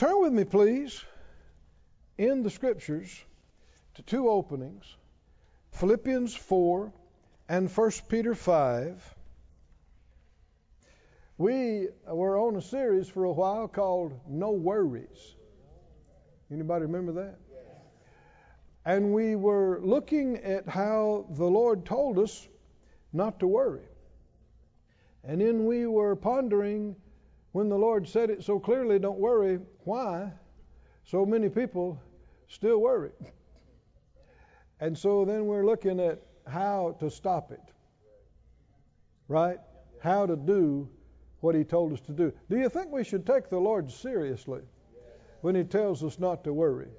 Turn with me, please, in the Scriptures to two openings, Philippians 4 and 1 Peter 5. We were on a series for a while called No Worries. Anybody remember that? Yes. And we were looking at how the Lord told us not to worry. And then we were pondering when the Lord said it so clearly, don't worry, why so many people still worry. And so then we're looking at how to stop it, right? How to do what He told us to do. Do you think we should take the Lord seriously when He tells us not to worry?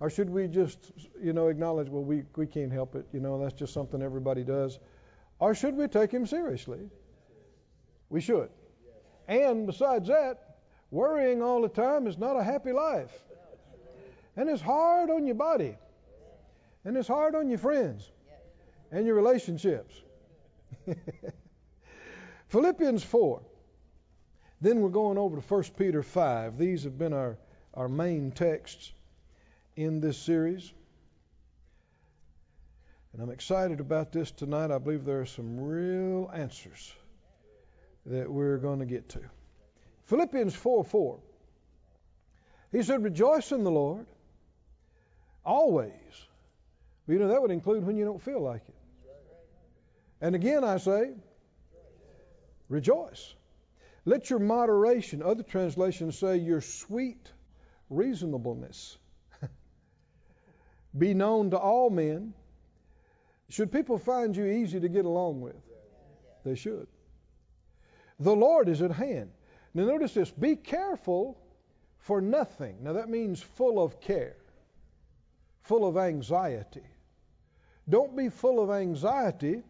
Or should we just, acknowledge, well, we can't help it, that's just something everybody does. Or should we take Him seriously? We should. And besides that, worrying all the time is not a happy life. And it's hard on your body. And it's hard on your friends and your relationships. Philippians 4. Then we're going over to 1 Peter 5. These have been our main texts in this series. And I'm excited about this tonight. I believe there are some real answers that we're going to get to. Philippians 4:4. He said, rejoice in the Lord always. That would include when you don't feel like it. And again I say, rejoice. Let your moderation, other translations say your sweet reasonableness, be known to all men. Should people find you easy to get along with? They should. The Lord is at hand. Now notice this, be careful for nothing. Now that means full of care, full of anxiety. Don't be full of anxiety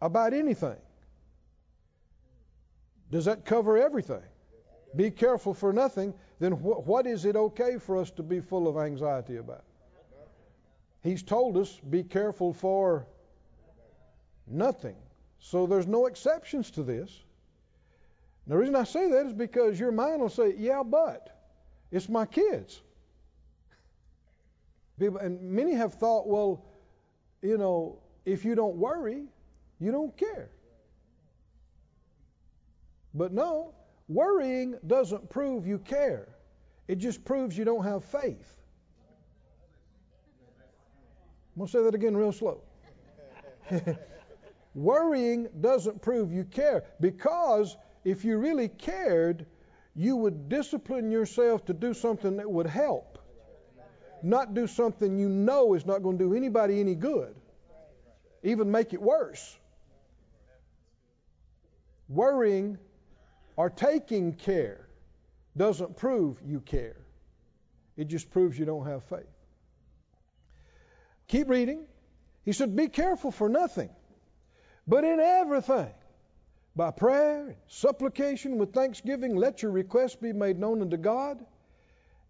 about anything. Does that cover everything? Be careful for nothing. Then what is it okay for us to be full of anxiety about? He's told us be careful for nothing. So there's no exceptions to this. The reason I say that is because your mind will say, yeah, but it's my kids. And many have thought, well, if you don't worry, you don't care. But no, worrying doesn't prove you care. It just proves you don't have faith. I'm going to say that again real slow. Worrying doesn't prove you care, because if you really cared, you would discipline yourself to do something that would help, not do something you know is not going to do anybody any good, even make it worse. Worrying or taking care doesn't prove you care. It just proves you don't have faith. Keep reading. He said, be careful for nothing, but in everything, by prayer and supplication with thanksgiving, let your requests be made known unto God,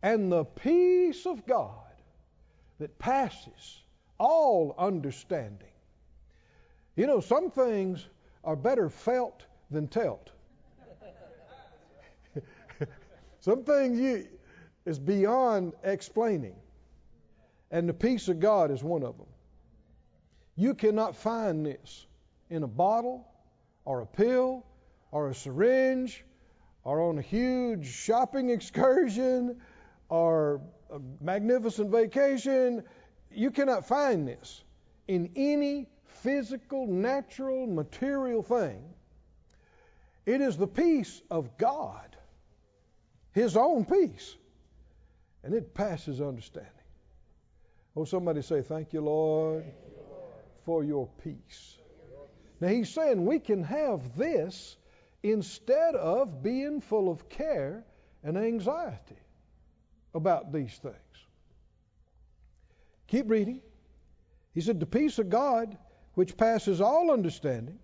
and the peace of God that passes all understanding. Some things are better felt than telt. Some things is beyond explaining, and the peace of God is one of them. You cannot find this in a bottle, or a pill, or a syringe, or on a huge shopping excursion, or a magnificent vacation. You cannot find this in any physical, natural, material thing. It is the peace of God, His own peace, and it passes understanding. Oh, somebody say, thank you, Lord, for your peace. Now he's saying we can have this instead of being full of care and anxiety about these things. Keep reading. He said, the peace of God, which passes all understanding,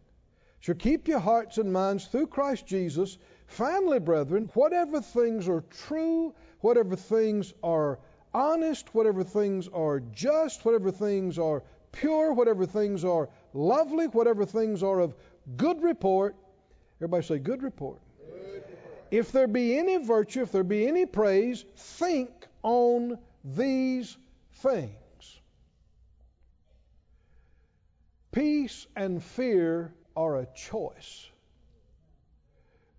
shall keep your hearts and minds through Christ Jesus. Finally, brethren, whatever things are true, whatever things are honest, whatever things are just, whatever things are pure, whatever things are lovely, whatever things are of good report. Everybody say good report. Good report. if there be any virtue, if there be any praise, think on these things. Peace and fear are a choice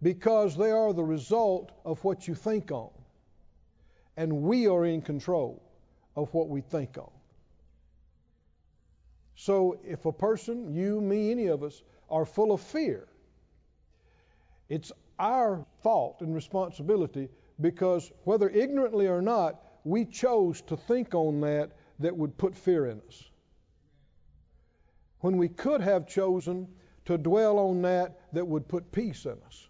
because they are the result of what you think on. And we are in control of what we think on. So if a person, you, me, any of us, are full of fear, it's our fault and responsibility because whether ignorantly or not, we chose to think on that would put fear in us. When we could have chosen to dwell on that would put peace in us.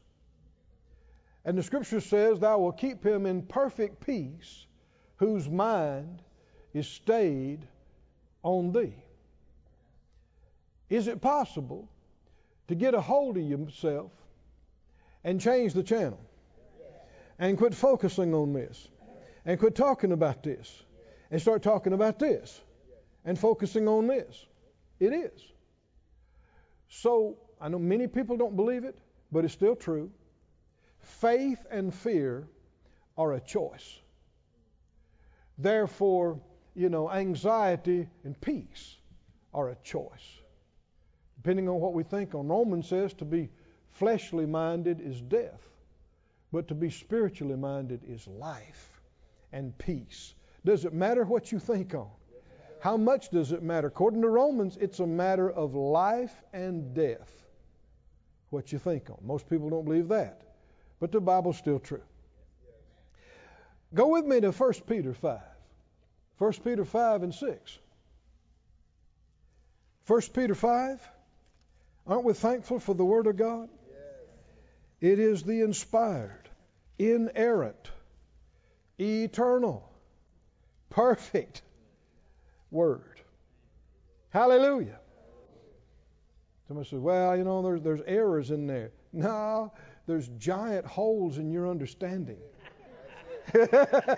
And the scripture says, "Thou wilt keep him in perfect peace, whose mind is stayed on thee." Is it possible to get a hold of yourself and change the channel and quit focusing on this and quit talking about this and start talking about this and focusing on this? It is. So I know many people don't believe it, but it's still true. Faith and fear are a choice. Therefore, anxiety and peace are a choice, depending on what we think on. Romans says to be fleshly minded is death, but to be spiritually minded is life and peace. Does it matter what you think on? How much does it matter? According to Romans, it's a matter of life and death, what you think on. Most people don't believe that, but the Bible's still true. Go with me to 1 Peter 5. 1 Peter 5 and 6. 1 Peter 5. Aren't we thankful for the Word of God? Yes. It is the inspired, inerrant, eternal, perfect Word. Hallelujah. Somebody says, there's errors in there. No, there's giant holes in your understanding. I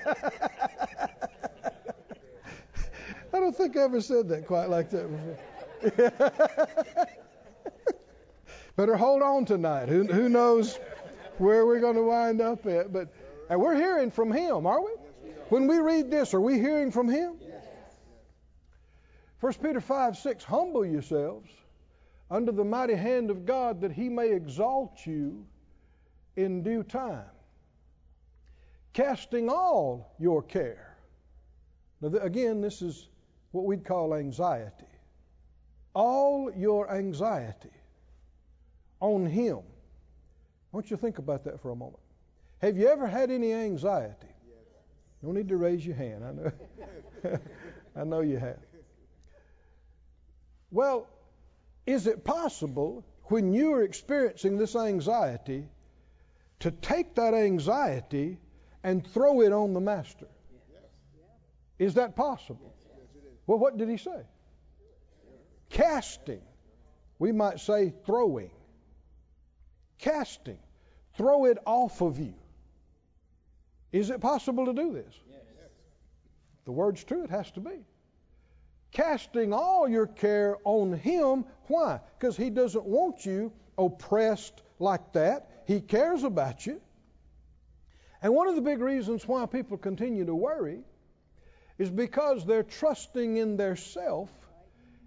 don't think I ever said that quite like that before. Better hold on tonight. Who knows where we're going to wind up at? But and we're hearing from Him, are we? When we read this, are we hearing from Him? 1 Peter 5, 6, humble yourselves under the mighty hand of God that He may exalt you in due time, casting all your care. Now, again, this is what we'd call anxiety. All your anxiety on Him. I want you to think about that for a moment. Have you ever had any anxiety? No need to raise your hand. I know. I know you have. Well, is it possible when you are experiencing this anxiety to take that anxiety and throw it on the Master? Is that possible? Well, what did He say? Casting. We might say throwing. Casting. Throw it off of you. Is it possible to do this? Yes. The word's true. It has to be. Casting all your care on Him. Why? Because He doesn't want you oppressed like that. He cares about you. And one of the big reasons why people continue to worry is because they're trusting in their self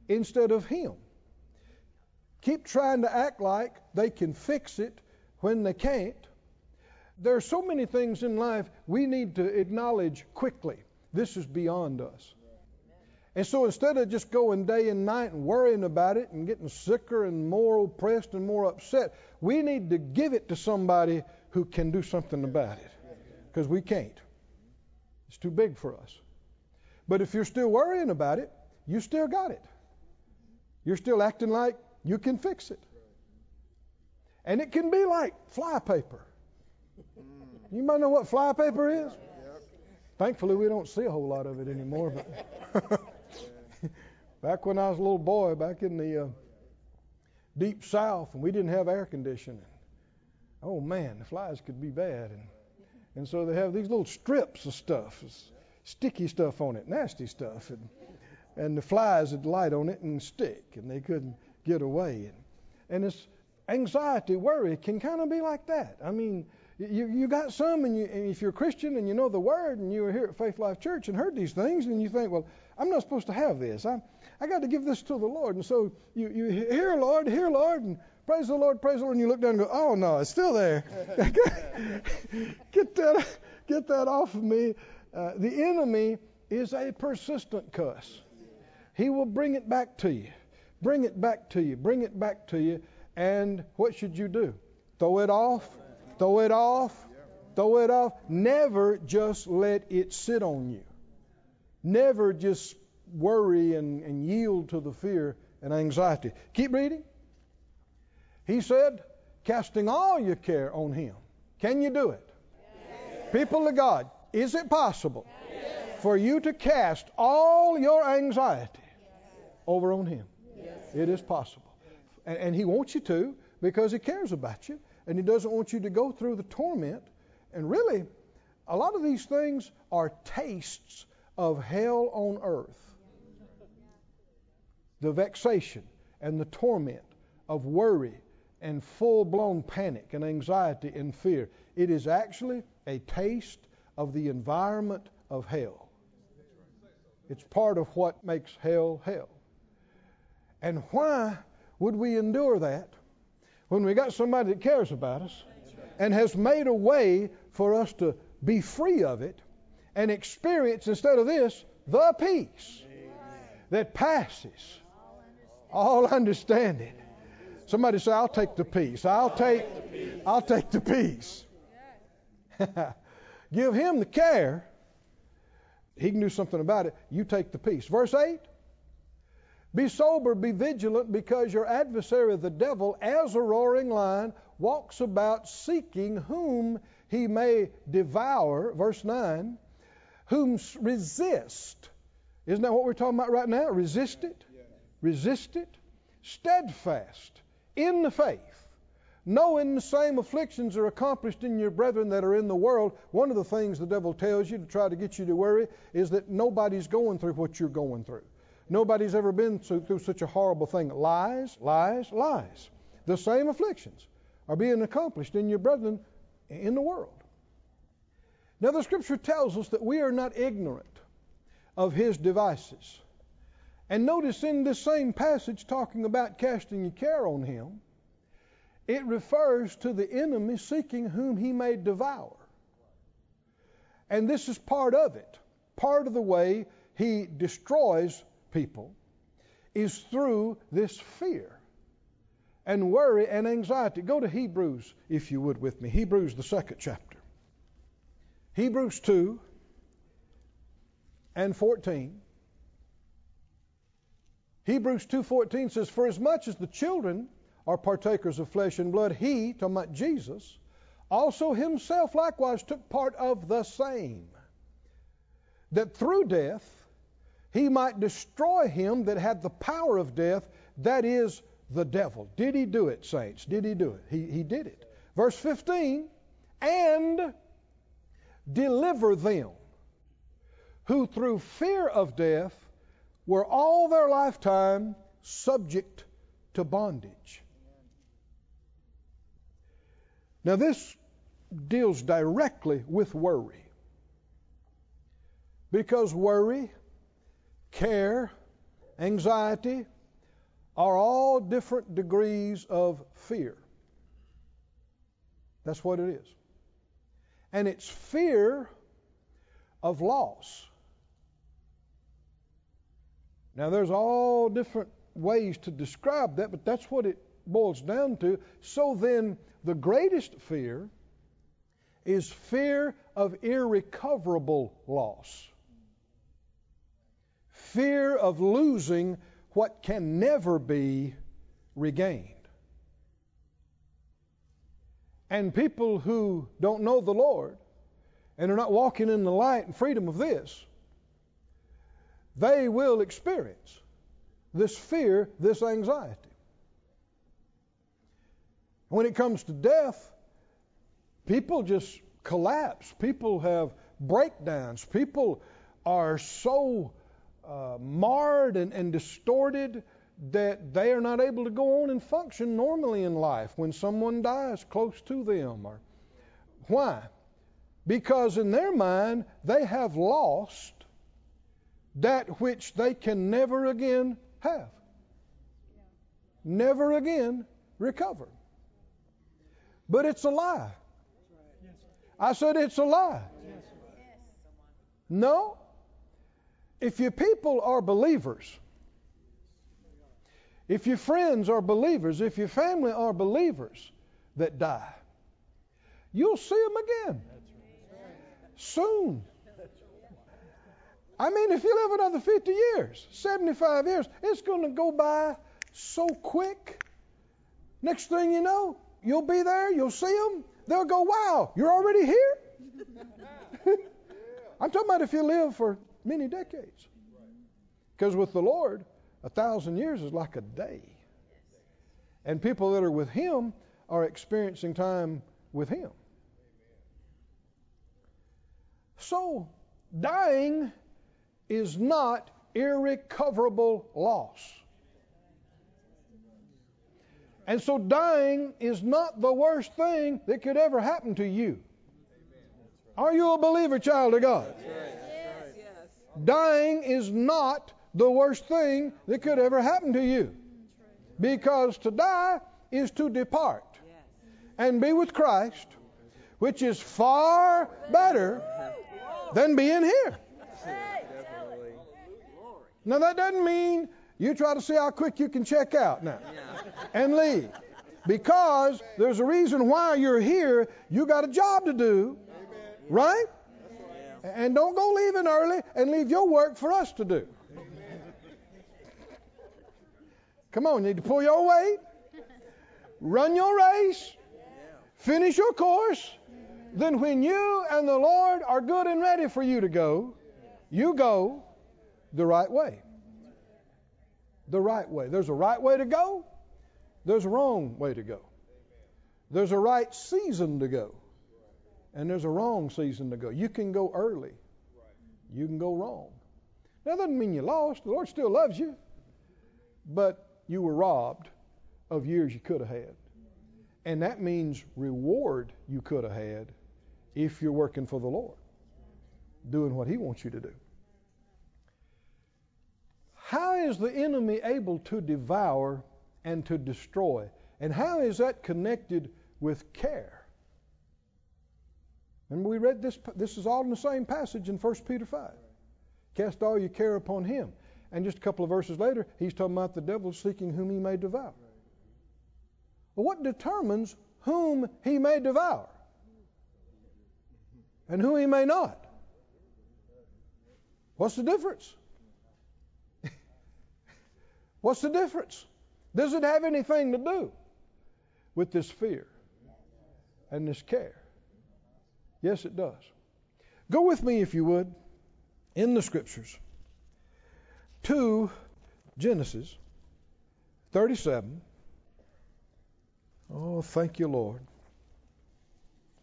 instead of Him. Keep trying to act like they can fix it when they can't. There are so many things in life we need to acknowledge quickly. This is beyond us. And so instead of just going day and night and worrying about it and getting sicker and more oppressed and more upset, we need to give it to somebody who can do something about it because we can't. It's too big for us. But if you're still worrying about it, you still got it. You're still acting like you can fix it. And it can be like flypaper. You might know what flypaper is. Thankfully, we don't see a whole lot of it anymore. But back when I was a little boy, back in the deep south, and we didn't have air conditioning. Oh, man, the flies could be bad. And so they have these little strips of stuff, sticky stuff on it, nasty stuff. And the flies would light on it and stick, and they couldn't get away. And it's anxiety, worry can kind of be like that. I mean, You got some, and if you're a Christian and you know the Word and you were here at Faith Life Church and heard these things, and you think, well, I'm not supposed to have this. I got to give this to the Lord. And so you hear, Lord, and praise the Lord, and you look down and go, oh, no, it's still there. Get that off of me. The enemy is a persistent cuss. He will bring it back to you. Bring it back to you. Bring it back to you. And what should you do? Throw it off. Throw it off. Throw it off. Never just let it sit on you. Never just worry and yield to the fear and anxiety. Keep reading. He said, casting all your care on Him. Can you do it? Yes. People of God, is it possible yes. for you to cast all your anxiety yes. over on Him? Yes. It is possible. And He wants you to, because He cares about you. And He doesn't want you to go through the torment. And really, a lot of these things are tastes of hell on earth. The vexation and the torment of worry and full-blown panic and anxiety and fear. It is actually a taste of the environment of hell. It's part of what makes hell hell. And why would we endure that when we got somebody that cares about us and has made a way for us to be free of it and experience, instead of this, the peace that passes all understanding? Somebody say, I'll take the peace. I'll take the peace. Give Him the care. He can do something about it. You take the peace. Verse 8. Be sober, be vigilant, because your adversary, the devil, as a roaring lion, walks about seeking whom he may devour. Verse 9. Whom resist. Isn't that what we're talking about right now? Resist it. Resist it. Steadfast in the faith, knowing the same afflictions are accomplished in your brethren that are in the world. One of the things the devil tells you to try to get you to worry is that nobody's going through what you're going through. Nobody's ever been through such a horrible thing. Lies, lies, lies. The same afflictions are being accomplished in your brethren in the world. Now, the Scripture tells us that we are not ignorant of His devices. And notice in this same passage talking about casting your care on Him, it refers to the enemy seeking whom he may devour. And this is part of it. Part of the way he destroys people is through this fear and worry and anxiety. Go to Hebrews, if you would, with me. Hebrews, the 2nd chapter. Hebrews 2 and 14. Hebrews 2:14 says, for as much as the children are partakers of flesh and blood, He, talking about Jesus, also Himself likewise took part of the same, that through death He might destroy him that had the power of death, that is, the devil. Did He do it, saints? Did He do it? He did it. Verse 15, and deliver them who through fear of death were all their lifetime subject to bondage. Now, this deals directly with worry, because worry, care, anxiety are all different degrees of fear. That's what it is. And it's fear of loss. Now, there's all different ways to describe that, but that's what it boils down to. So then, the greatest fear is fear of irrecoverable loss. Fear of losing what can never be regained. And people who don't know the Lord and are not walking in the light and freedom of this, they will experience this fear, this anxiety. When it comes to death, people just collapse. People have breakdowns. People are so marred and distorted that they are not able to go on and function normally in life when someone dies close to them, or Why? Because in their mind, they have lost that which they can never again have. Never again recover. But it's a lie. I said it's a lie. No. If your people are believers, if your friends are believers, if your family are believers that die, you'll see them again. Soon. I mean, if you live another 50 years, 75 years, it's going to go by so quick. Next thing you know, you'll be there, you'll see them. They'll go, wow, you're already here? I'm talking about if you live for many decades. Because with the Lord, 1,000 years is like a day. And people that are with Him are experiencing time with Him. So, dying is not irrecoverable loss. And so dying is not the worst thing that could ever happen to you. Are you a believer, child of God? Yes. Dying is not the worst thing that could ever happen to you. Because to die is to depart and be with Christ, which is far better than being here. Now that doesn't mean you try to see how quick you can check out now and leave. Because there's a reason why you're here. You got a job to do, right? And don't go leaving early and leave your work for us to do. Come on, you need to pull your weight, run your race, finish your course. Then when you and the Lord are good and ready for you to go, you go the right way. The right way. There's a right way to go. There's a wrong way to go. There's a right season to go. And there's a wrong season to go. You can go early. You can go wrong. Now, that doesn't mean you lost. The Lord still loves you. But you were robbed of years you could have had. And that means reward you could have had if you're working for the Lord, doing what He wants you to do. How is the enemy able to devour and to destroy? And how is that connected with care? Remember we read this is all in the same passage in 1 Peter 5. Cast all your care upon Him. And just a couple of verses later, he's talking about the devil seeking whom he may devour. Well, what determines whom he may devour and who he may not? What's the difference? What's the difference? Does it have anything to do with this fear and this care? Yes, it does. Go with me, if you would, in the Scriptures to Genesis 37. Oh, thank you, Lord.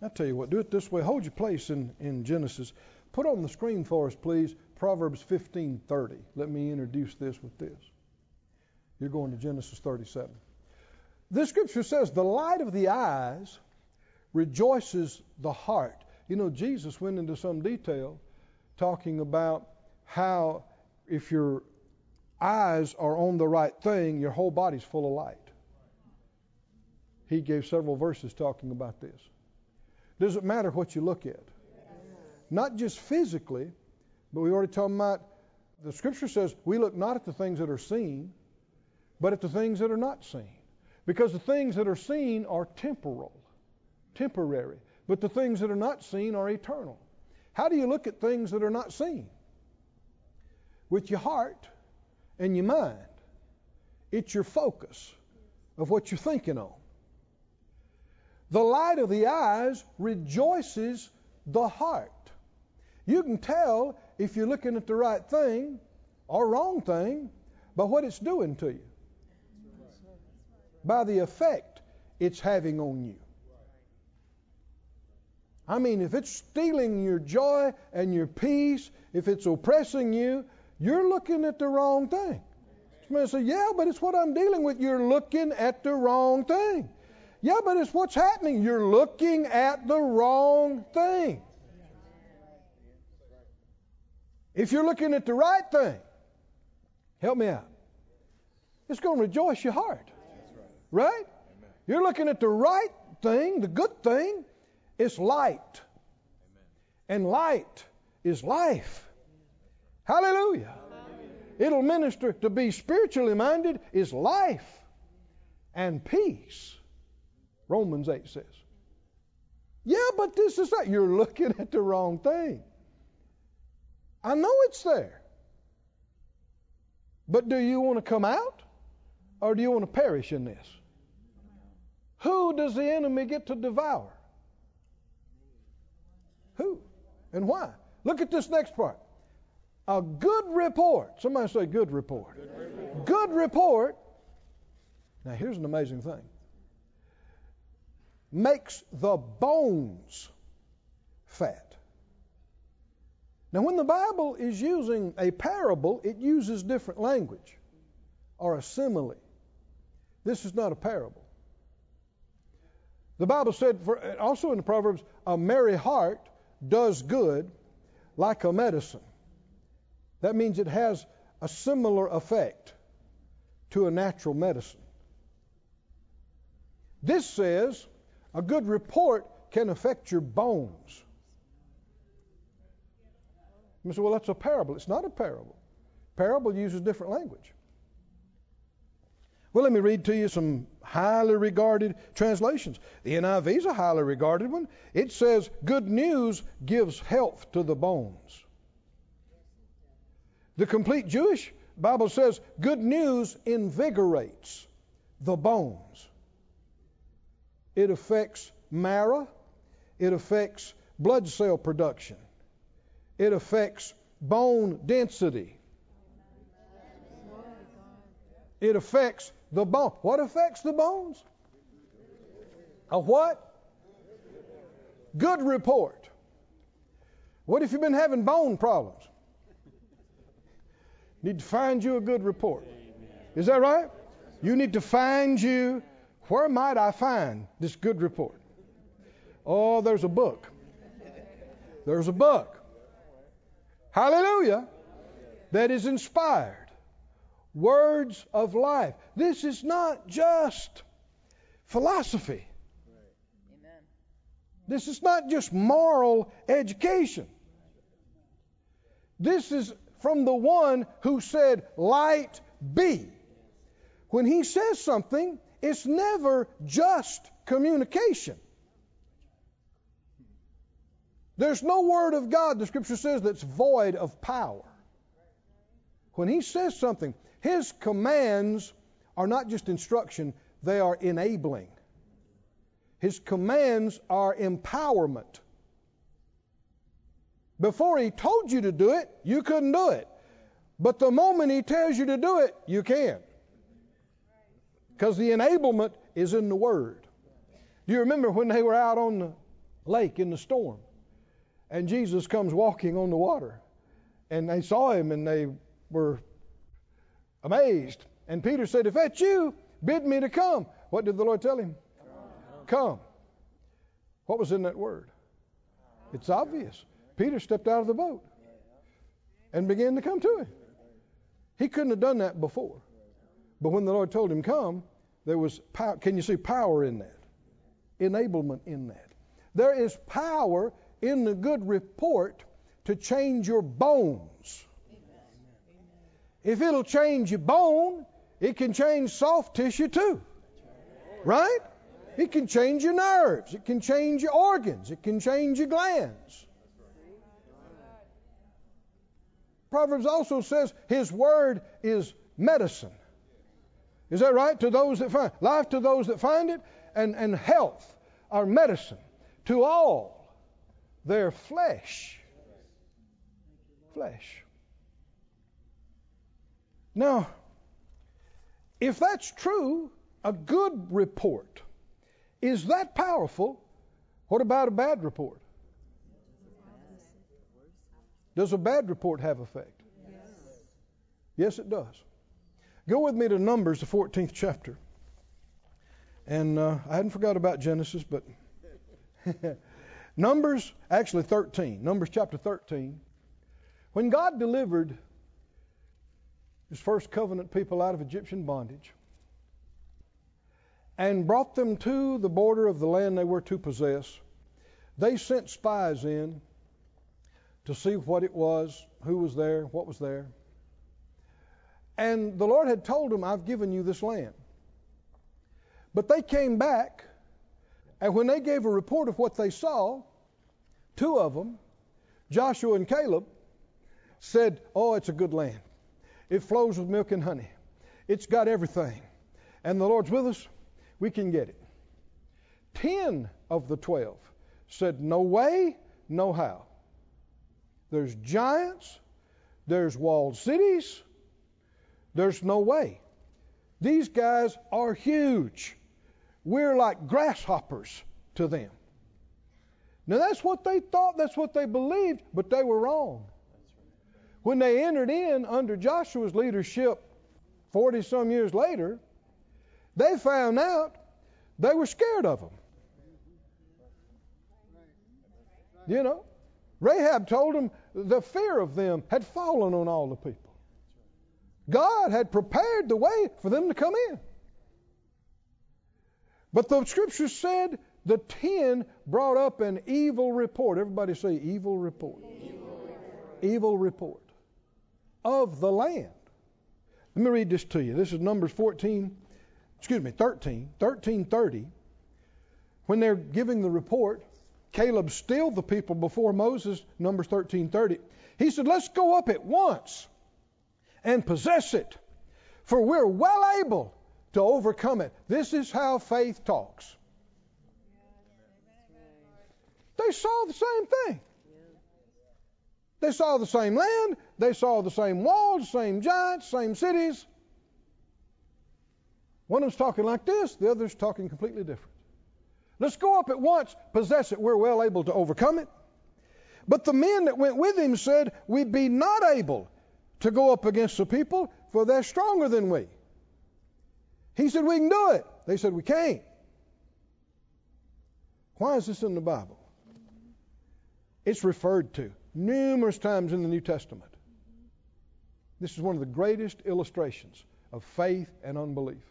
I'll tell you what, do it this way. Hold your place in Genesis. Put on the screen for us, please, Proverbs 15:30. Let me introduce this with this. You're going to Genesis 37. This scripture says, the light of the eyes rejoices the heart. You know, Jesus went into some detail talking about how if your eyes are on the right thing, your whole body's full of light. He gave several verses talking about this. Doesn't matter what you look at. Not just physically, but we already talked about, the scripture says we look not at the things that are seen, but at the things that are not seen. Because the things that are seen are temporary. But the things that are not seen are eternal. How do you look at things that are not seen? With your heart and your mind. It's your focus of what you're thinking on. The light of the eyes rejoices the heart. You can tell if you're looking at the right thing or wrong thing by what it's doing to you, by the effect it's having on you. I mean, if it's stealing your joy and your peace, if it's oppressing you, you're looking at the wrong thing. You may say, yeah, but it's what I'm dealing with. You're looking at the wrong thing. Yeah, but it's what's happening. You're looking at the wrong thing. If you're looking at the right thing, help me out, it's going to rejoice your heart. Right? You're looking at the right thing, the good thing. It's light. And light is life. Hallelujah. It'll minister. To be spiritually minded is life and peace. Romans 8 says. Yeah, but this is that. You're looking at the wrong thing. I know it's there. But do you want to come out? Or do you want to perish in this? Who does the enemy get to devour? Who? And why? Look at this next part. A good report. Somebody say good report. Good report. Now here's an amazing thing. Makes the bones fat. Now when the Bible is using a parable, it uses different language or a simile. This is not a parable. The Bible said, also in the Proverbs, a merry heart does good like a medicine. That means it has a similar effect to a natural medicine. This says a good report can affect your bones. You say, well, that's a parable. It's not a parable. Parable uses different language. Well, let me read to you some highly regarded translations. The NIV is a highly regarded one. It says, good news gives health to the bones. The Complete Jewish Bible says, good news invigorates the bones. It affects marrow. It affects blood cell production. It affects bone density. It affects the bone. What affects the bones? A what? Good report. What if you've been having bone problems? Need to find you a good report. Is that right? You need to find you. Where might I find this good report? Oh, there's a book. There's a book. Hallelujah. That is inspired. Words of life. This is not just philosophy. Amen. This is not just moral education. This is from the one who said, light be. When he says something, it's never just communication. There's no word of God, the scripture says, that's void of power. When he says something, his commands are not just instruction, they are enabling. His commands are empowerment. Before he told you to do it, you couldn't do it. But the moment he tells you to do it, you can. Because the enablement is in the word. Do you remember when they were out on the lake in the storm? And Jesus comes walking on the water. And they saw him and they were amazed. And Peter said, if that's you, bid me to come. What did the Lord tell him? Come. What was in that word? It's obvious. Peter stepped out of the boat and began to come to him. He couldn't have done that before. But when the Lord told him come, there was power. Can you see power in that? Enablement in that. There is power in the good report to change your bones. If it'll change your bone, it can change soft tissue too. Right? It can change your nerves. It can change your organs. It can change your glands. Proverbs also says his word is medicine. Is that right? To those that find life, to those that find it, and health are medicine. To all their flesh. Flesh. Now, if that's true, a good report is that powerful. What about a bad report? Does a bad report have effect? Yes, it does. Go with me to Numbers, the 14th chapter, And I hadn't forgot about Genesis, but Numbers, actually 13, Numbers chapter 13. When God delivered His first covenant people out of Egyptian bondage and brought them to the border of the land they were to possess, they sent spies in to see what it was, who was there, what was there. And the Lord had told them, I've given you this land. But they came back, and when they gave a report of what they saw, two of them, Joshua and Caleb, said, oh, it's a good land. It flows with milk and honey. It's got everything. And the Lord's with us. We can get it. 10 of the 12 said, no way, no how. There's giants. There's walled cities. There's no way. These guys are huge. We're like grasshoppers to them. Now that's what they thought, that's what they believed, but they were wrong. When they entered in under Joshua's leadership 40 some years later, they found out they were scared of them. You know, Rahab told them the fear of them had fallen on all the people. God had prepared the way for them to come in. But the scripture said the 10 brought up an evil report. Everybody say evil report. Evil report of the land. Let me read this to you. This is Numbers 13:30. When they're giving the report, Caleb stilled the people before Moses, Numbers 13:30. He said, let's go up at once and possess it, for we're well able to overcome it. This is how faith talks. They saw the same thing. They saw the same land. They saw the same walls, same giants, same cities. One of them's talking like this. The other's talking completely different. Let's go up at once, possess it. We're well able to overcome it. But the men that went with him said, we be not able to go up against the people, for they're stronger than we. He said, we can do it. They said, we can't. Why is this in the Bible? It's referred to numerous times in the New Testament. This is one of the greatest illustrations of faith and unbelief.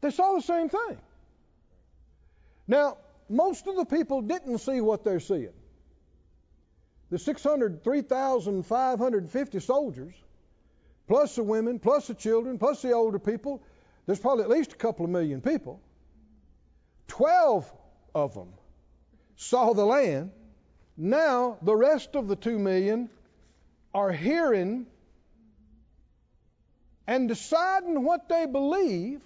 They saw the same thing. Now, most of the people didn't see what they're seeing. The 3,550 soldiers, plus the women, plus the children, plus the older people, there's probably at least a couple of million people. 12 of them saw the land. Now the rest of the 2 million are hearing and deciding what they believe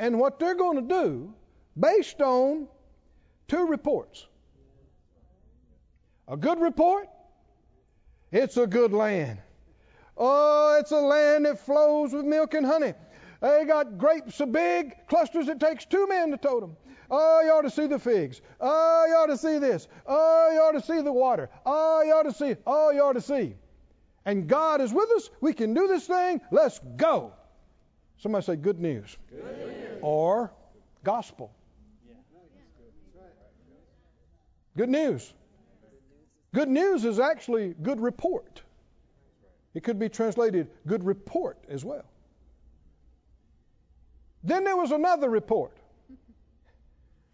and what they're going to do based on two reports. A good report, it's a good land. Oh, it's a land that flows with milk and honey. They got grapes so big, clusters it takes 2 men to tote them. Oh, you ought to see the figs. Oh, you ought to see this. Oh, you ought to see the water. Oh, you ought to see. Oh, you ought to see. And God is with us. We can do this thing. Let's go. Somebody say good news. Good news. Or gospel. Good news. Good news is actually good report. It could be translated good report as well. Then there was another report.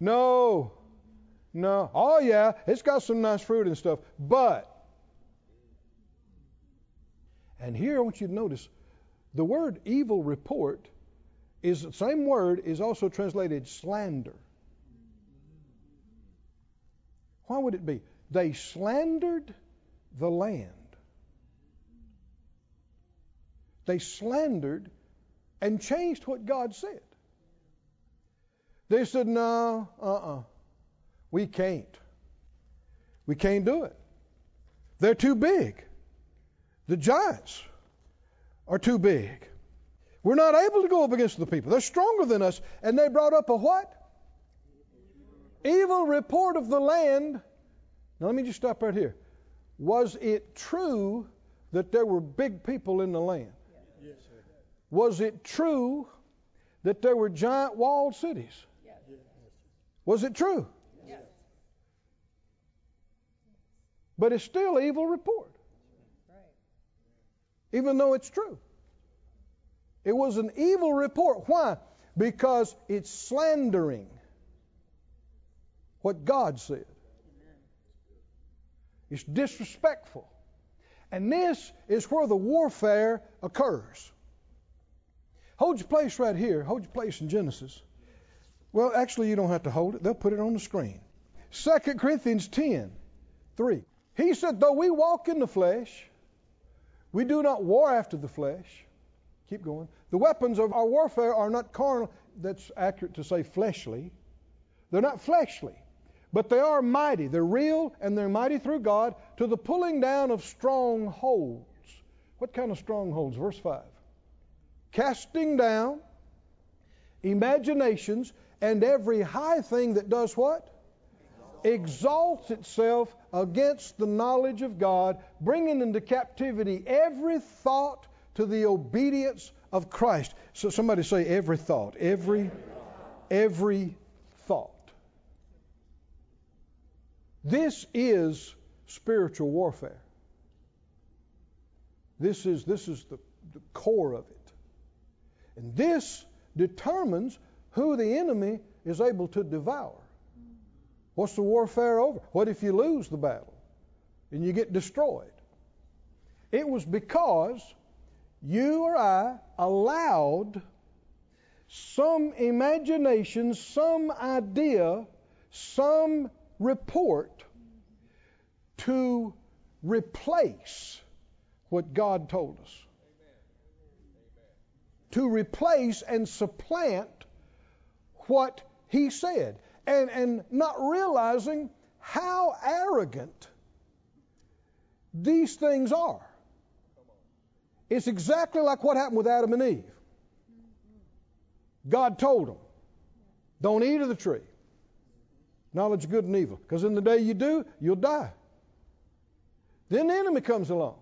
No. Oh, yeah, it's got some nice fruit and stuff. But, and here I want you to notice, the word evil report is the same word is also translated slander. Why would it be? They slandered the land. They slandered and changed what God said. They said, no, we can't. We can't do it. They're too big. The giants are too big. We're not able to go up against the people. They're stronger than us. And they brought up a what? Evil report of the land. Now let me just stop right here. Was it true that there were big people in the land? Was it true that there were giant walled cities. Yes. Was it true? Yes. But it's still an evil report. Right. Even though it's true. It was an evil report. Why? Because it's slandering what God said. It's disrespectful. And this is where the warfare occurs. Hold your place right here. Hold your place in Genesis. Well, actually, you don't have to hold it. They'll put it on the screen. 2 Corinthians 10:3. He said, though we walk in the flesh, we do not war after the flesh. Keep going. The weapons of our warfare are not carnal. That's accurate to say fleshly. They're not fleshly. But they are mighty. They're real and they're mighty through God to the pulling down of strongholds. What kind of strongholds? Verse 5. Casting down imaginations and every high thing that does what? Exalts itself against the knowledge of God, bringing into captivity every thought to the obedience of Christ. So somebody say every thought. Every thought. This is spiritual warfare. This is the core of it. And this determines who the enemy is able to devour. What's the warfare over? What if you lose the battle and you get destroyed? It was because you or I allowed some imagination, some idea, some report to replace what God told us. To replace and supplant what He said. And not realizing how arrogant these things are. It's exactly like what happened with Adam and Eve. God told them, don't eat of the tree. Knowledge of good and evil. Because in the day you do, you'll die. Then the enemy comes along.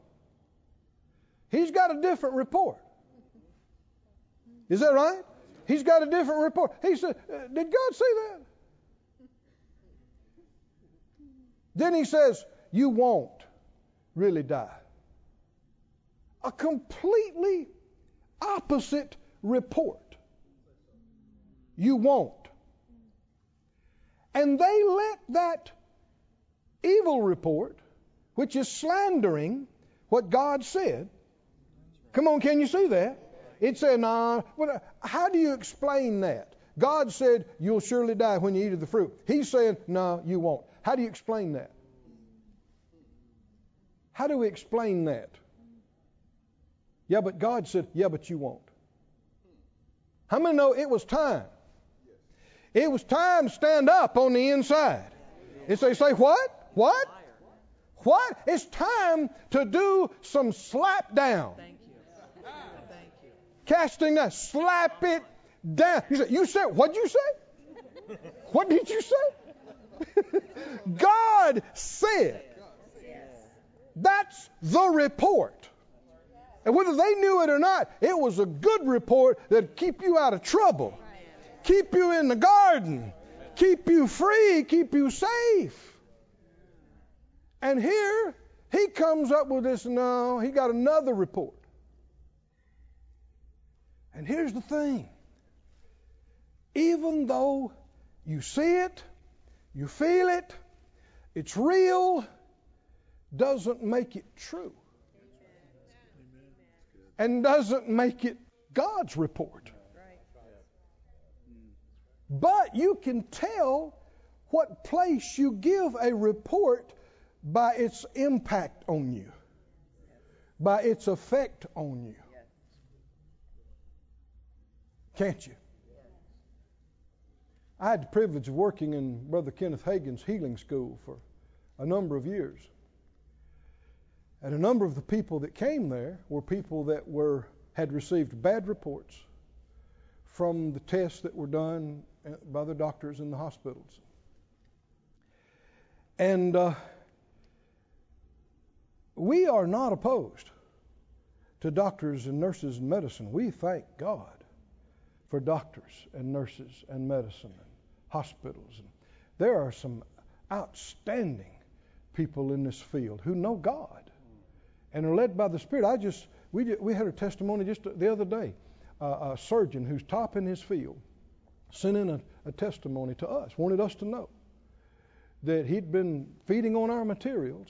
He's got a different report. Is that right? He's got a different report. He said, did God say that? Then he says, you won't really die. A completely opposite report. You won't. And they let that evil report, which is slandering what God said. Come on, can you see that? It said, nah. How do you explain that? God said, you'll surely die when you eat of the fruit. He's saying, no, you won't. How do you explain that? How do we explain that? Yeah, but God said, yeah, but you won't. How many know it was time? It was time to stand up on the inside. And so you say, what? What? What? It's time to do some slap down. Thank you. Thank you. Casting down. Slap it down. You said, what did you say? What did you say? God said. That's the report. And whether they knew it or not, it was a good report that'd keep you out of trouble. Keep you in the garden, keep you free, keep you safe. And here he comes up with this. No, he got another report. And here's the thing. Even though you see it, you feel it, it's real, doesn't make it true. And doesn't make it God's report. But you can tell what place you give a report by its impact on you, by its effect on you. Can't you? I had the privilege of working in Brother Kenneth Hagin's healing school for a number of years. And a number of the people that came there were people that had received bad reports from the tests that were done by the doctors in the hospitals. And we are not opposed to doctors and nurses and medicine. We thank God for doctors and nurses and medicine and hospitals. There are some outstanding people in this field who know God and are led by the Spirit. We had a testimony just the other day. A surgeon who's top in his field sent in a testimony to us, wanted us to know that he'd been feeding on our materials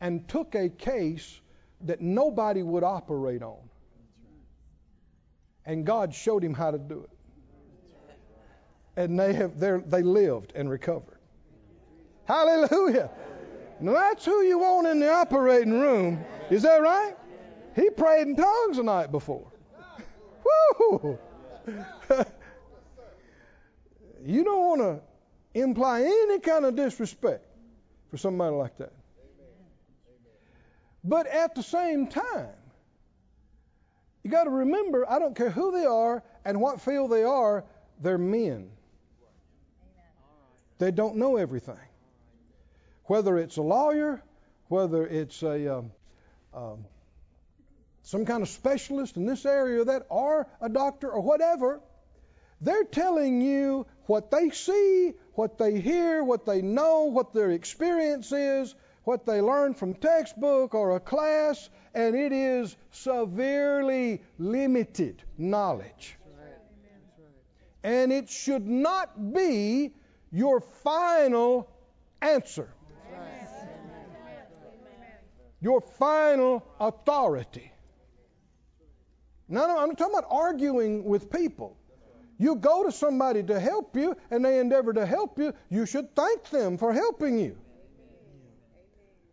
and took a case that nobody would operate on. And God showed him how to do it. And they lived and recovered. Hallelujah. Now that's who you want in the operating room. Is that right? He prayed in tongues the night before. Woo! You don't want to imply any kind of disrespect for somebody like that. But at the same time, you got to remember, I don't care who they are and what field they are, they're men. They don't know everything. Whether it's a lawyer, whether it's some kind of specialist in this area or that, or a doctor or whatever, they're telling you what they see, what they hear, what they know, what their experience is, what they learned from textbook or a class, and it is severely limited knowledge. And it should not be your final answer, your final authority. No, I'm talking about arguing with people. You go to somebody to help you, and they endeavor to help you. You should thank them for helping you.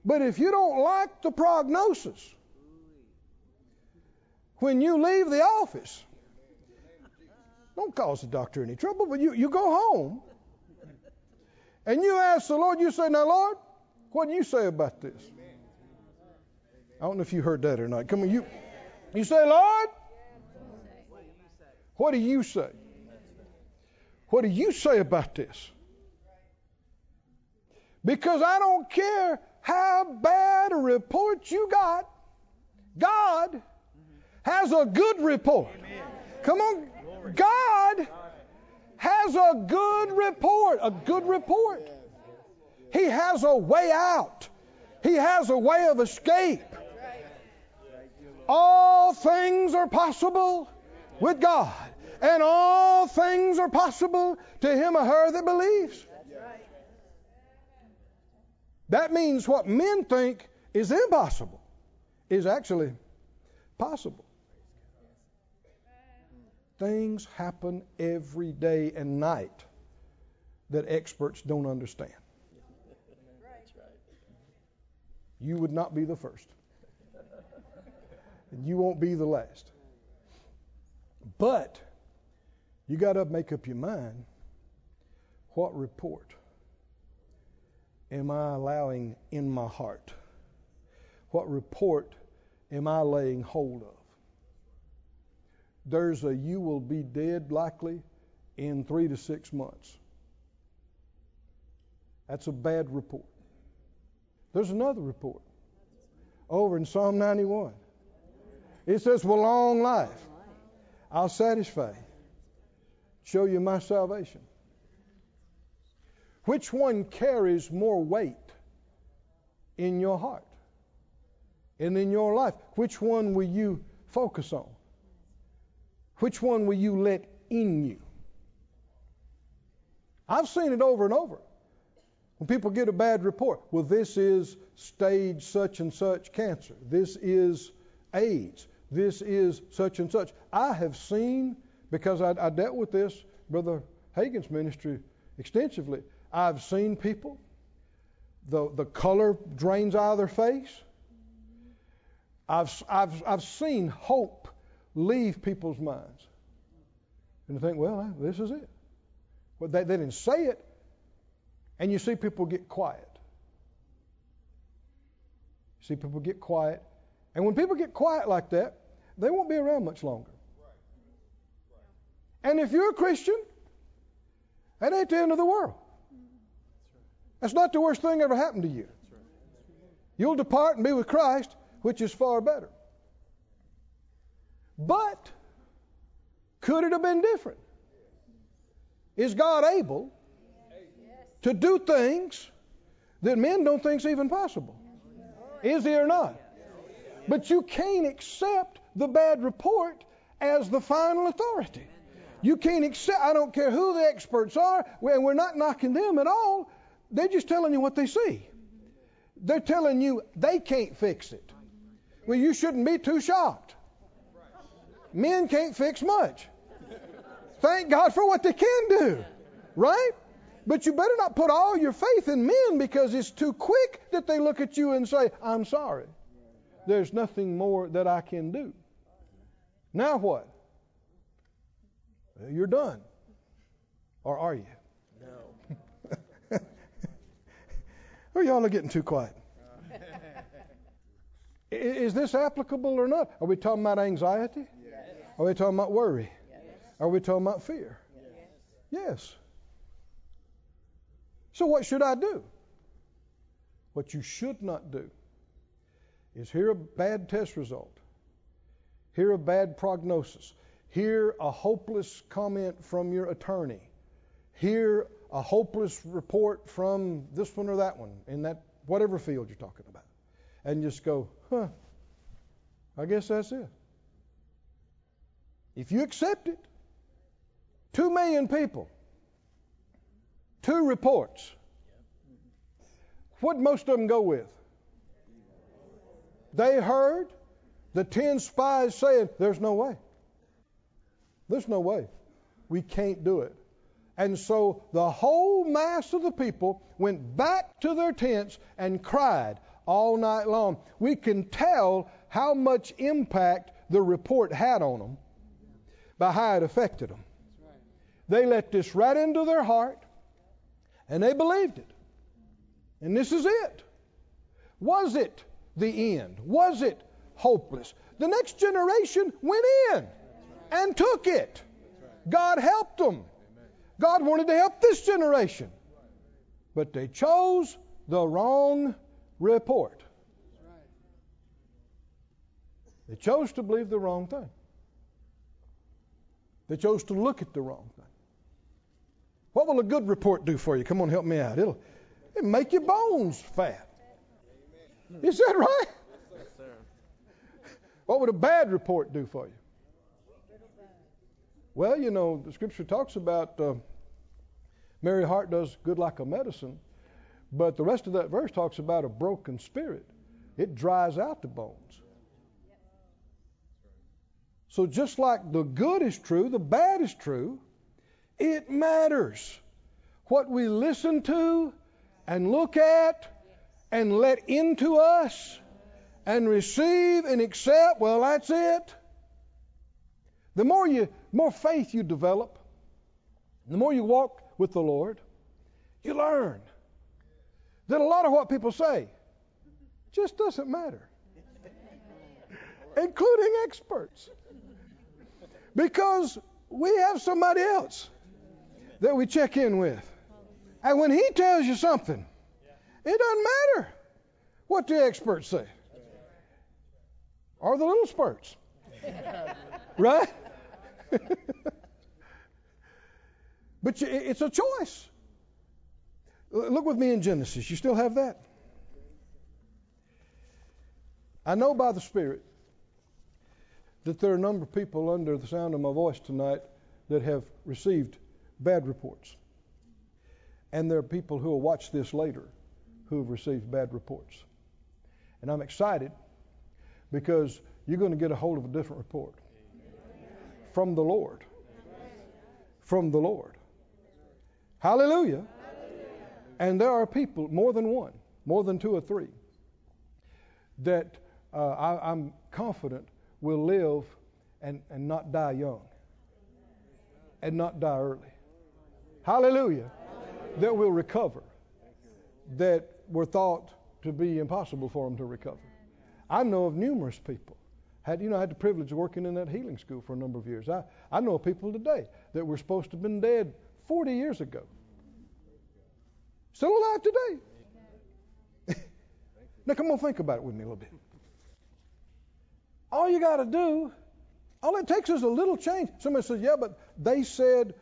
But if you don't like the prognosis, when you leave the office, don't cause the doctor any trouble, but you go home, and you ask the Lord, you say, now, Lord, what do you say about this? I don't know if you heard that or not. Come on, you say, Lord, what do you say? What do you say about this? Because I don't care how bad a report you got, God has a good report. Come on, God has a good report, a good report. He has a way out. He has a way of escape. All things are possible with God, and all things are possible to him or her that believes. That means what men think is impossible is actually possible. Things happen every day and night that experts don't understand. You would not be the first, and you won't be the last. But you got to make up your mind, what report am I allowing in my heart? What report am I laying hold of? There's a you will be dead likely in 3 to 6 months. That's a bad report. There's another report over in Psalm 91. It says, with long life I'll satisfy you, show you my salvation. Which one carries more weight in your heart and in your life? Which one will you focus on? Which one will you let in you? I've seen it over and over. When people get a bad report, well, this is stage such and such cancer. This is AIDS. This is such and such. I have seen, because I dealt with this, Brother Hagin's ministry extensively, I've seen people, the color drains out of their face. I've seen hope leave people's minds. And they think, well, this is it. Well, they didn't say it, and you see people get quiet. You see people get quiet. And when people get quiet like that, they won't be around much longer. And if you're a Christian, that ain't the end of the world. That's not the worst thing ever happened to you. You'll depart and be with Christ, which is far better. But Could it have been different? Is God able to do things that men don't think is even possible? Is He or not? But you can't accept the bad report as the final authority. You can't accept, I don't care who the experts are, and we're not knocking them at all. They're just telling you what they see. They're telling you they can't fix it. Well, you shouldn't be too shocked. Men can't fix much. Thank God for what they can do, right? But you better not put all your faith in men, because it's too quick that they look at you and say, I'm sorry, there's nothing more that I can do. Now what? You're done. Or are you? No. Or y'all are getting too quiet. Is this applicable or not? Are we talking about anxiety? Yes. Are we talking about worry? Yes. Are we talking about fear? Yes. So what should I do? What you should not do is hear a bad test result, hear a bad prognosis, hear a hopeless comment from your attorney, hear a hopeless report from this one or that one in that whatever field you're talking about, and just go, huh, I guess that's it. If you accept it, 2 million people, 2 reports, what most of them go with? They heard the 10 spies saying, there's no way. There's no way. We can't do it. And so the whole mass of the people went back to their tents and cried all night long. We can tell how much impact the report had on them by how it affected them. They let this right into their heart, and they believed it. And this is it. Was it the end? Was it hopeless? The next generation went in and took it. God helped them. God wanted to help this generation. But they chose the wrong report. They chose to believe the wrong thing. They chose to look at the wrong thing. What will a good report do for you? Come on, help me out. It'll make your bones fat. Is that right? Yes, sir. What would a bad report do for you? Well, you know, the scripture talks about merry heart does good like a medicine, but the rest of that verse talks about a broken spirit. It dries out the bones. So just like the good is true, the bad is true, it matters what we listen to and look at and let into us and receive and accept. Well, that's it. The more faith you develop, the more you walk with the Lord, you learn that a lot of what people say just doesn't matter, including experts, because we have somebody else that we check in with. And when he tells you something, it doesn't matter what the experts say or the little spurts, right? But it's a choice. Look with me in Genesis. You still have that? I know by the Spirit that there are a number of people under the sound of my voice tonight that have received bad reports. And there are people who will watch this later who have received bad reports. And I'm excited because you're going to get a hold of a different report. From the Lord. From the Lord. Hallelujah. Hallelujah. And there are people, more than one, more than 2 or 3, that I'm confident will live and not die young and not die early. Hallelujah. Hallelujah. That will recover that were thought to be impossible for them to recover. I know of numerous people. I had the privilege of working in that healing school for a number of years. I know people today that were supposed to have been dead 40 years ago. Still alive today. Now come on, think about it with me a little bit. All you got to do All it takes is a little change. Somebody says, yeah, but they said,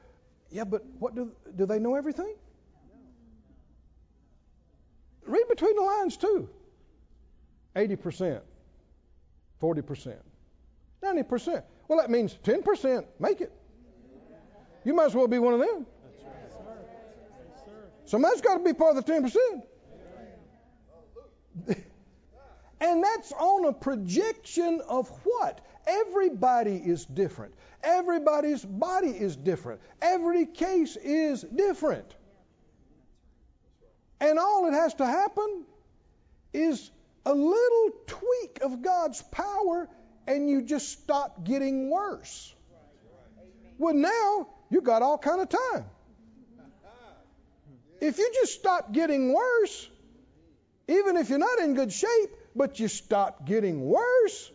yeah, but what do they know everything? Read between the lines too. 80%, 40%, 90%. Well, that means 10% make it. You might as well be one of them. Somebody's got to be part of the 10%. And that's on a projection of what? Everybody is different. Everybody's body is different. Every case is different. And all that has to happen is a little tweak of God's power, and you just stop getting worse. Well, now you got all kind of time. If you just stop getting worse, even if you're not in good shape, but you stop getting worse,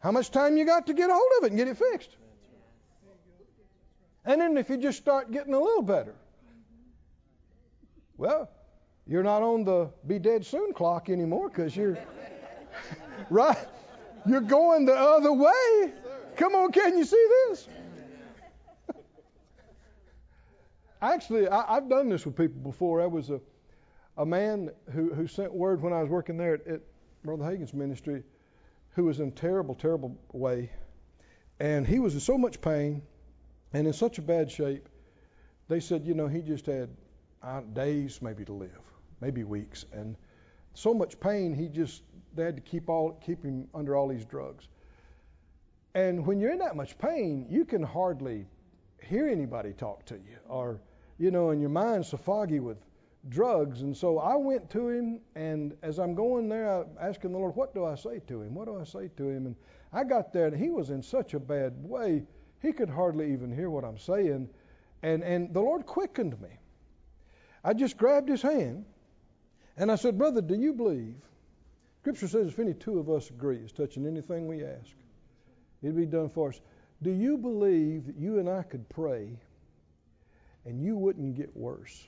how much time you got to get a hold of it and get it fixed? And then if you just start getting a little better, well, you're not on the be dead soon clock anymore, because you're right. You're going the other way. Come on, can you see this? Actually, I've done this with people before. There was a man who sent word when I was working there at Brother Hagin's ministry, who was in terrible, terrible way. And he was in so much pain and in such a bad shape. They said, you know, he just had days maybe to live, maybe weeks, and so much pain they had to keep him under all these drugs. And when you're in that much pain, you can hardly hear anybody talk to you, or you know, and your mind's so foggy with drugs. And so I went to him, and as I'm going there, I'm asking the Lord, what do I say to him? What do I say to him? And I got there, and he was in such a bad way, he could hardly even hear what I'm saying. And the Lord quickened me. I just grabbed his hand, and I said, brother, do you believe? Scripture says if any two of us agree as touching anything we ask, it'll be done for us. Do you believe that you and I could pray and you wouldn't get worse?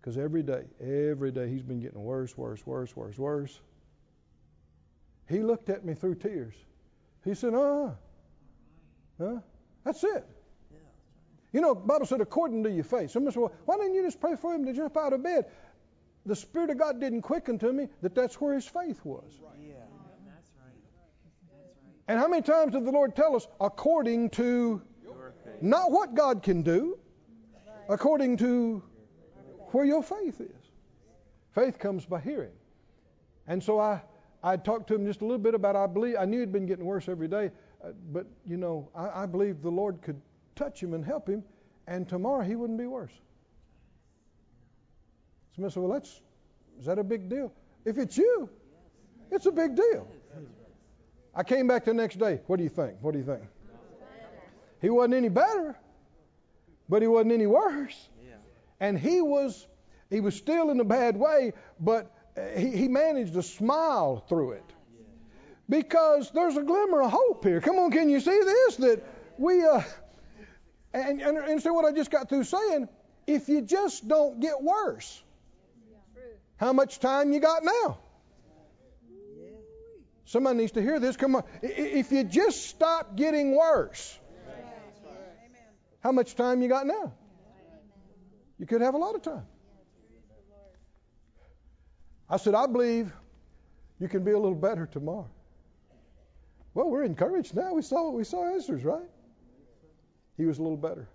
Because every day he's been getting worse. He looked at me through tears. He said, that's it. You know, the Bible said, according to your faith. Someone said, well, why didn't you just pray for him to jump out of bed? The Spirit of God didn't quicken to me that's where his faith was. Yeah. That's right. And how many times did the Lord tell us, according to, not what God can do, according to where your faith is. Faith comes by hearing. And so I talked to him just a little bit about, I knew he'd been getting worse every day, but you know, I believed the Lord could touch him and help him, and tomorrow he wouldn't be worse. Somebody said, well, is that a big deal? If it's you, it's a big deal. I came back the next day. What do you think? He wasn't any better, but he wasn't any worse. And he was still in a bad way, but he managed to smile through it. Because there's a glimmer of hope here. Come on, can you see this? That we... And understand what I just got through saying. If you just don't get worse, how much time you got now? Somebody needs to hear this. Come on. If you just stop getting worse, how much time you got now? You could have a lot of time. I said, I believe you can be a little better tomorrow. Well, we're encouraged now. We saw answers, right? He was a little better.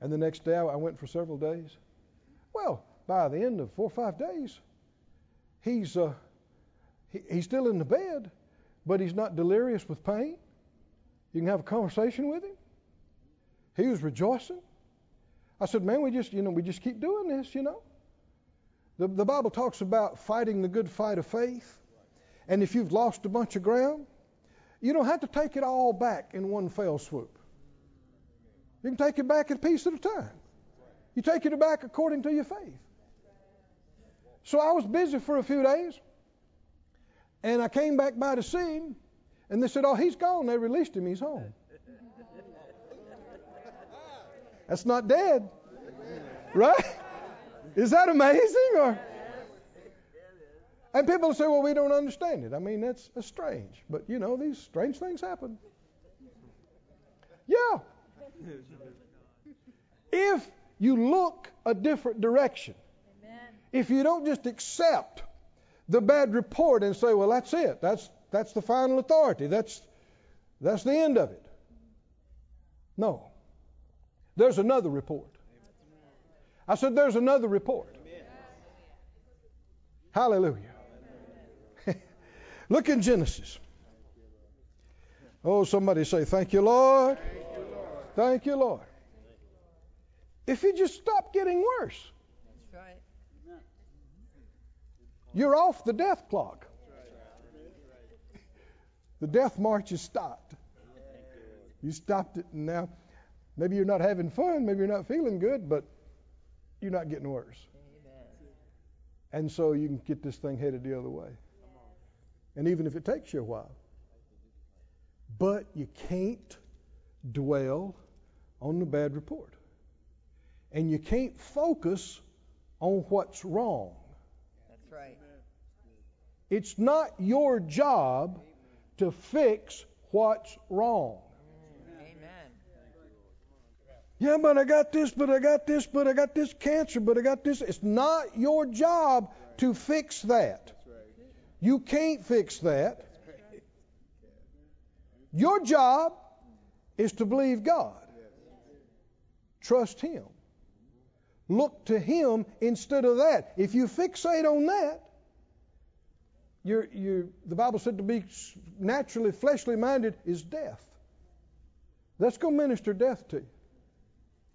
And the next day, I went for several days. Well, by the end of 4 or 5 days, he's still in the bed, but he's not delirious with pain. You can have a conversation with him. He was rejoicing. I said, man, we just keep doing this, you know. The Bible talks about fighting the good fight of faith. And if you've lost a bunch of ground, you don't have to take it all back in one fell swoop. You can take it back a piece at a time. You take it back according to your faith. So I was busy for a few days, and I came back by to see him, and they said, oh, he's gone. They released him. He's home. That's not dead. Right? Is that amazing? Or And people say, well, we don't understand it. I mean, that's strange. But, you know, these strange things happen. Yeah. If you look a different direction, amen. If you don't just accept the bad report and say, well, that's it. That's the final authority. That's the end of it. No. There's another report. I said, there's another report. Amen. Hallelujah. Amen. Look in Genesis. Oh, somebody say, thank you, Lord. Thank you, Lord. Thank you, Lord. If you just stop getting worse, that's right. You're off the death clock. The death march is stopped. You stopped it, and now maybe you're not having fun, maybe you're not feeling good, but you're not getting worse. And so you can get this thing headed the other way. And even if it takes you a while. But you can't dwell on the bad report. And you can't focus on what's wrong. That's right. It's not your job to fix what's wrong. Amen. Yeah, but I got this cancer, but I got this. It's not your job to fix that. You can't fix that. Your job is to believe God. Trust Him. Look to Him instead of that. If you fixate on that, the Bible said to be naturally fleshly minded is death. That's going to minister death to you.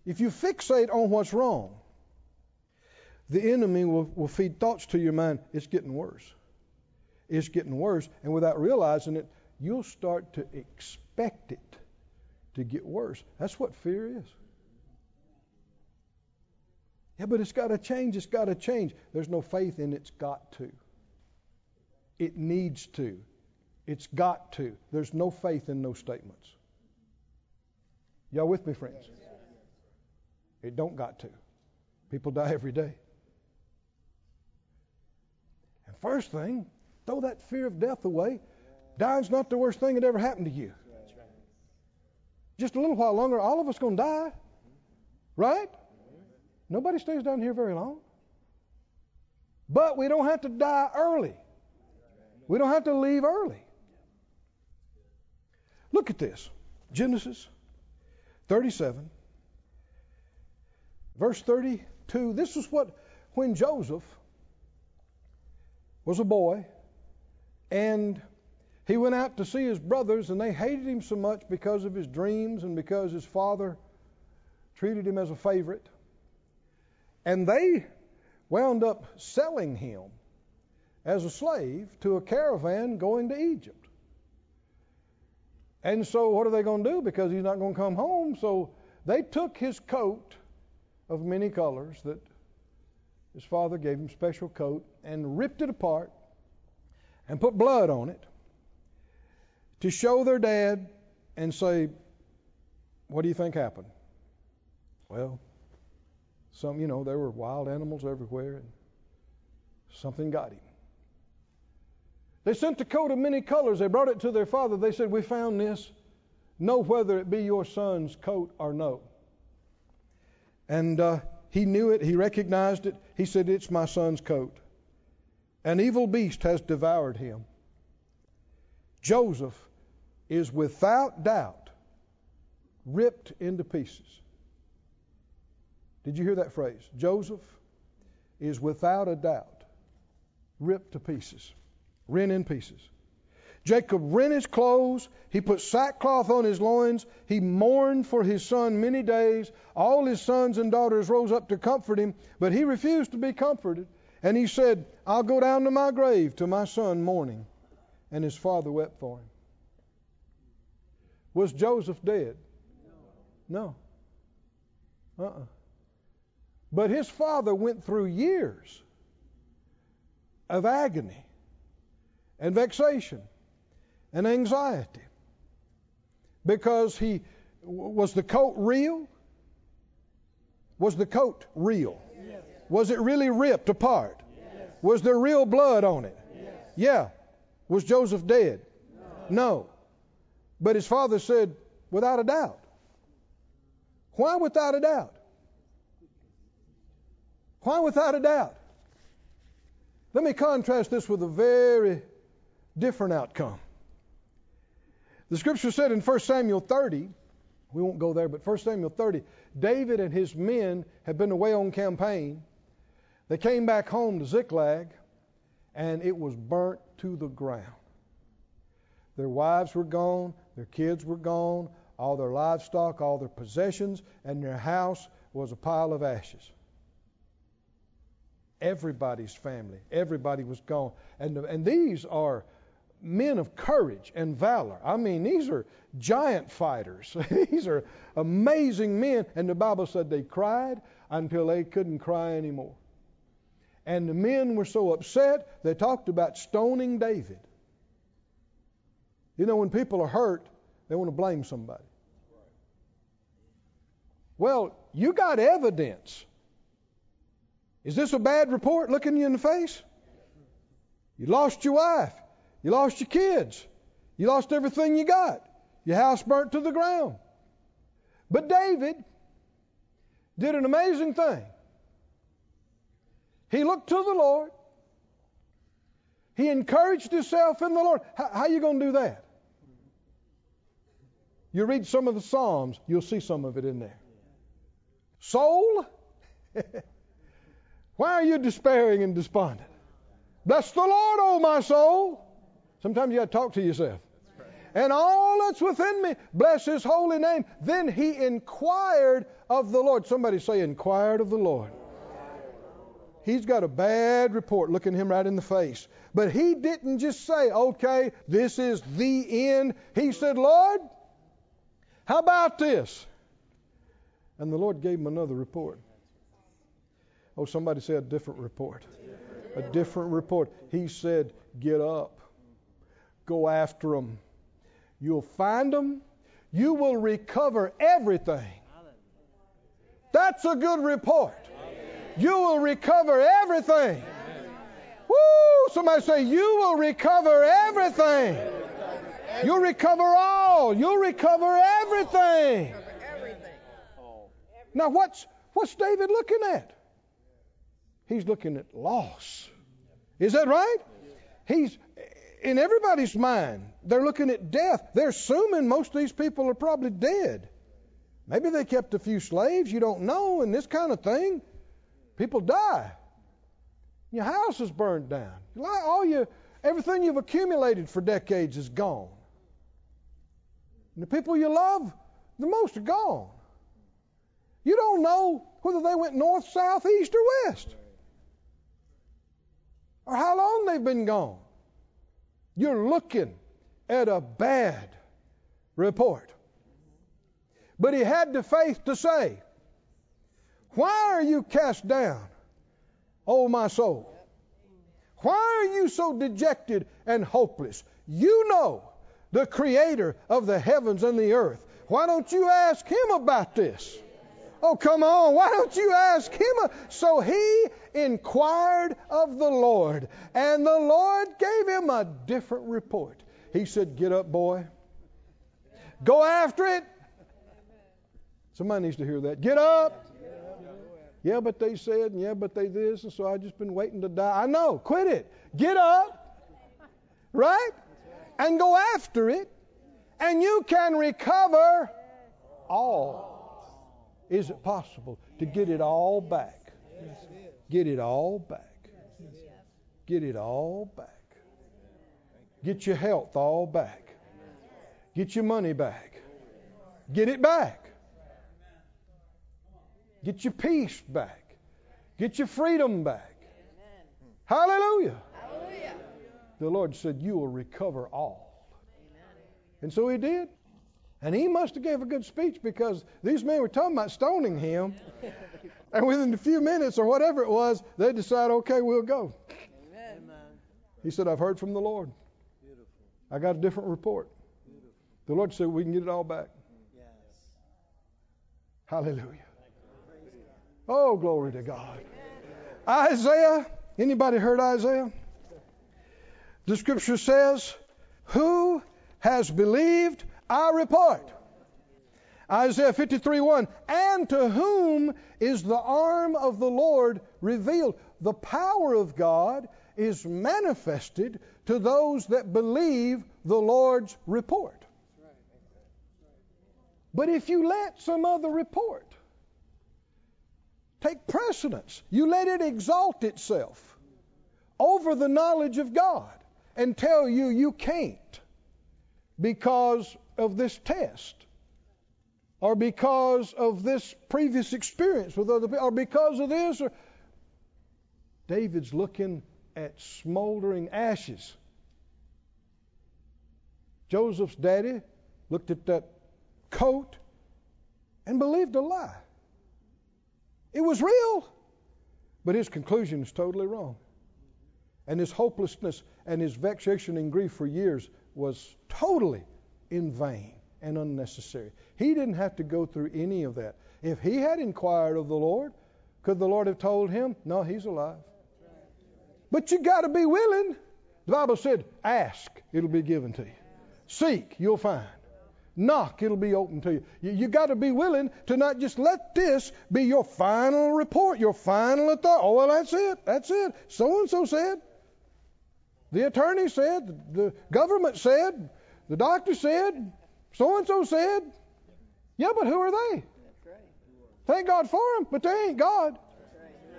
If you fixate on what's wrong, the enemy will feed thoughts to your mind. It's getting worse. It's getting worse. And without realizing it, you'll start to expect it to get worse. That's what fear is. Yeah, but it's got to change. It's got to change. There's no faith in it's got to. It needs to. It's got to. There's no faith in those statements. Y'all with me, friends? It don't got to. People die every day. And first thing, throw that fear of death away. Dying's not the worst thing that ever happened to you. Just a little while longer, all of us going to die. Right? Nobody stays down here very long. But we don't have to die early. We don't have to leave early. Look at this. Genesis 37, verse 32. This is when Joseph was a boy, and he went out to see his brothers, and they hated him so much because of his dreams and because his father treated him as a favorite. And they wound up selling him as a slave to a caravan going to Egypt. And so what are they going to do? Because he's not going to come home. So they took his coat of many colors that his father gave him, special coat, and ripped it apart and put blood on it to show their dad and say, what do you think happened? Well, some, you know, there were wild animals everywhere, and something got him. They sent the coat of many colors. They brought it to their father. They said, we found this. Know whether it be your son's coat or no. And he knew it. He recognized it. He said, it's my son's coat. An evil beast has devoured him. Joseph is without doubt ripped into pieces. Did you hear that phrase? Joseph is without a doubt ripped to pieces, rent in pieces. Jacob rent his clothes. He put sackcloth on his loins. He mourned for his son many days. All his sons and daughters rose up to comfort him, but he refused to be comforted. And he said, I'll go down to my grave to my son mourning. And his father wept for him. Was Joseph dead? No. But his father went through years of agony and vexation and anxiety because he was the coat real? Was the coat real? Yes. Was it really ripped apart? Yes. Was there real blood on it? Yeah. Was Joseph dead? No. But his father said, without a doubt. Why without a doubt? Why without a doubt? Let me contrast this with a very different outcome. The scripture said in 1 Samuel 30, we won't go there, but 1 Samuel 30, David and his men had been away on campaign. They came back home to Ziklag, and it was burnt to the ground. Their wives were gone, their kids were gone, all their livestock, all their possessions, and their house was a pile of ashes. Everybody's family, everybody was gone. And these are men of courage and valor. I mean, these are giant fighters. These are amazing men. And the Bible said they cried until they couldn't cry anymore. And the men were so upset, they talked about stoning David. You know, when people are hurt, they want to blame somebody. Well, you got evidence. Is this a bad report looking you in the face? You lost your wife. You lost your kids. You lost everything you got. Your house burnt to the ground. But David did an amazing thing. He looked to the Lord. He encouraged himself in the Lord. How are you going to do that? You read some of the Psalms, you'll see some of it in there. Soul, why are you despairing and despondent? Bless the Lord, O my soul. Sometimes you got to talk to yourself. Right. And all that's within me, bless his holy name. Then he inquired of the Lord. Somebody say, inquired of the Lord. He's got a bad report looking him right in the face. But he didn't just say, okay, this is the end. He said, Lord, how about this? And the Lord gave him another report. Oh, somebody said a different report. A different report. He said, get up. Go after them. You'll find them. You will recover everything. That's a good report. You will recover everything. Woo! Somebody say, you will recover everything. You'll recover all. You'll recover everything. Now what's David looking at? He's looking at loss. Is that right? He's in everybody's mind. They're looking at death. They're assuming most of these people are probably dead. Maybe they kept a few slaves. You don't know. And this kind of thing. People die. Your house is burned down. Everything you've accumulated for decades is gone. And the people you love the most are gone. You don't know whether they went north, south, east, or west, or how long they've been gone. You're looking at a bad report. But he had the faith to say, why are you cast down, O my soul? Why are you so dejected and hopeless? You know the Creator of the heavens and the earth. Why don't you ask him about this? Oh, come on. Why don't you ask him? So he inquired of the Lord, and the Lord gave him a different report. He said, get up, boy. Go after it. Somebody needs to hear that. Get up. Yeah, but they said, and yeah, but they this, and so I've just been waiting to die. I know. Quit it. Get up. Right? And go after it, and you can recover all. Is it possible to get it all back? Get it all back. Get it all back. Get your health all back. Get your money back. Get it back. Get your peace back. Get your freedom back. Hallelujah. The Lord said, you will recover all. And so he did. And he must have gave a good speech, because these men were talking about stoning him. And within a few minutes or whatever it was, they decided, okay, we'll go. Amen. He said, I've heard from the Lord. Beautiful. I got a different report. Beautiful. The Lord said, we can get it all back. Yes. Hallelujah. Oh, glory to God. Amen. Isaiah. Anybody heard Isaiah? The scripture says, who has believed our report? Isaiah 53:1, and to whom is the arm of the Lord revealed? The power of God is manifested to those that believe the Lord's report. But if you let some other report take precedence, you let it exalt itself over the knowledge of God and tell you you can't because of this test or because of this previous experience with other people or because of this. Or David's looking at smoldering ashes. Joseph's daddy looked at that coat and believed a lie. It was real, but his conclusion is totally wrong. And his hopelessness and his vexation and grief for years was totally in vain and unnecessary. He didn't have to go through any of that. If he had inquired of the Lord, could the Lord have told him, no, he's alive? But you got to be willing. The Bible said, ask, it'll be given to you. Seek, you'll find. Knock, it'll be open to you. You got to be willing to not just let this be your final report, your final authority. Oh, well, that's it. So-and-so said. The attorney said. The government said. The doctor said. So-and-so said. Yeah, but who are they? Thank God for them, but they ain't God.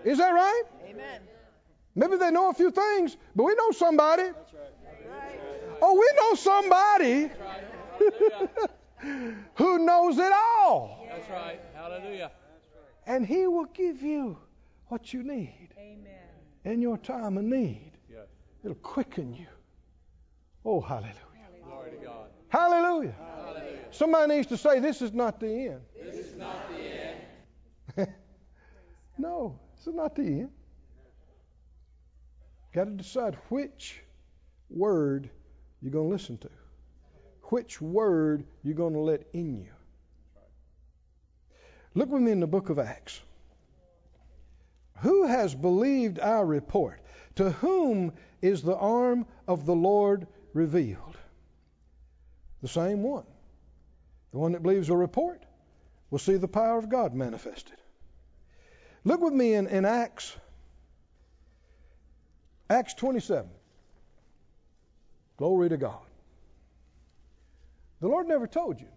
Is that right? Amen. Maybe they know a few things, but we know somebody. That's right. Oh, we know somebody who knows it all. That's right. Hallelujah. And He will give you what you need. Amen. In your time of need. Yes. It'll quicken you. Oh, hallelujah. Glory to God. Hallelujah. Hallelujah. Somebody needs to say, this is not the end. This is not the end. No, this is not the end. Got to decide which word you're going to listen to, which word you're going to let in you. Look with me in the book of Acts. Who has believed our report? To whom is the arm of the Lord revealed? The same one. The one that believes a report will see the power of God manifested. Look with me in Acts 27. Glory to God. The Lord never told you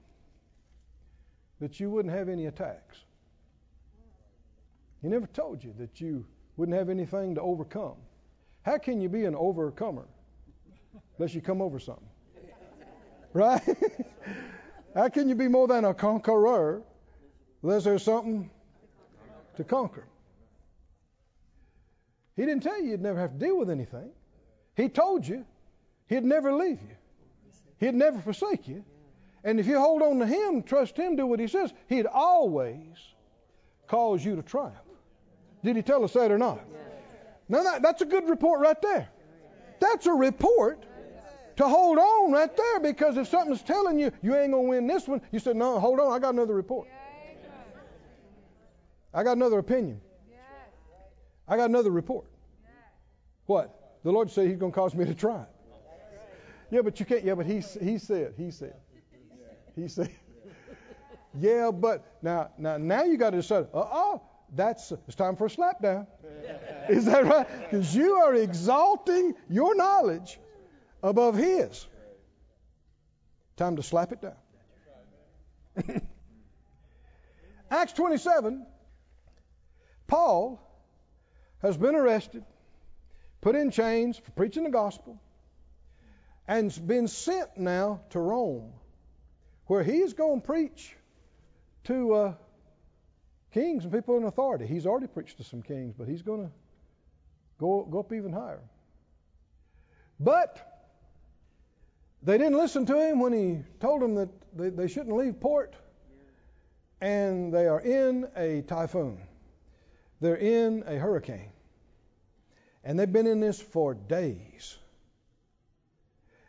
that you wouldn't have any attacks. He never told you that you wouldn't have anything to overcome. How can you be an overcomer unless you come over something? Right? How can you be more than a conqueror unless there's something to conquer? He didn't tell you you'd never have to deal with anything. He told you He'd never leave you. He'd never forsake you. And if you hold on to Him, trust Him, do what He says, He'd always cause you to triumph. Did He tell us that or not? Now that's a good report right there. That's a report to hold on right there, because if something's telling you, you ain't going to win this one, you said, no, hold on, I got another report. I got another opinion. I got another report. What? The Lord said He's going to cause me to triumph. Yeah, but you can't. Yeah, but he said. Yeah, but now you got to decide. It's time for a slap down. Is that right? Because you are exalting your knowledge above His. Time to slap it down. Acts 27. Paul has been arrested, put in chains for preaching the gospel, and been sent now to Rome, where he's going to preach to kings and people in authority. He's already preached to some kings, but he's going to go up even higher. But they didn't listen to him when he told them that they shouldn't leave port, and they are in a typhoon. They're in a hurricane, and they've been in this for days.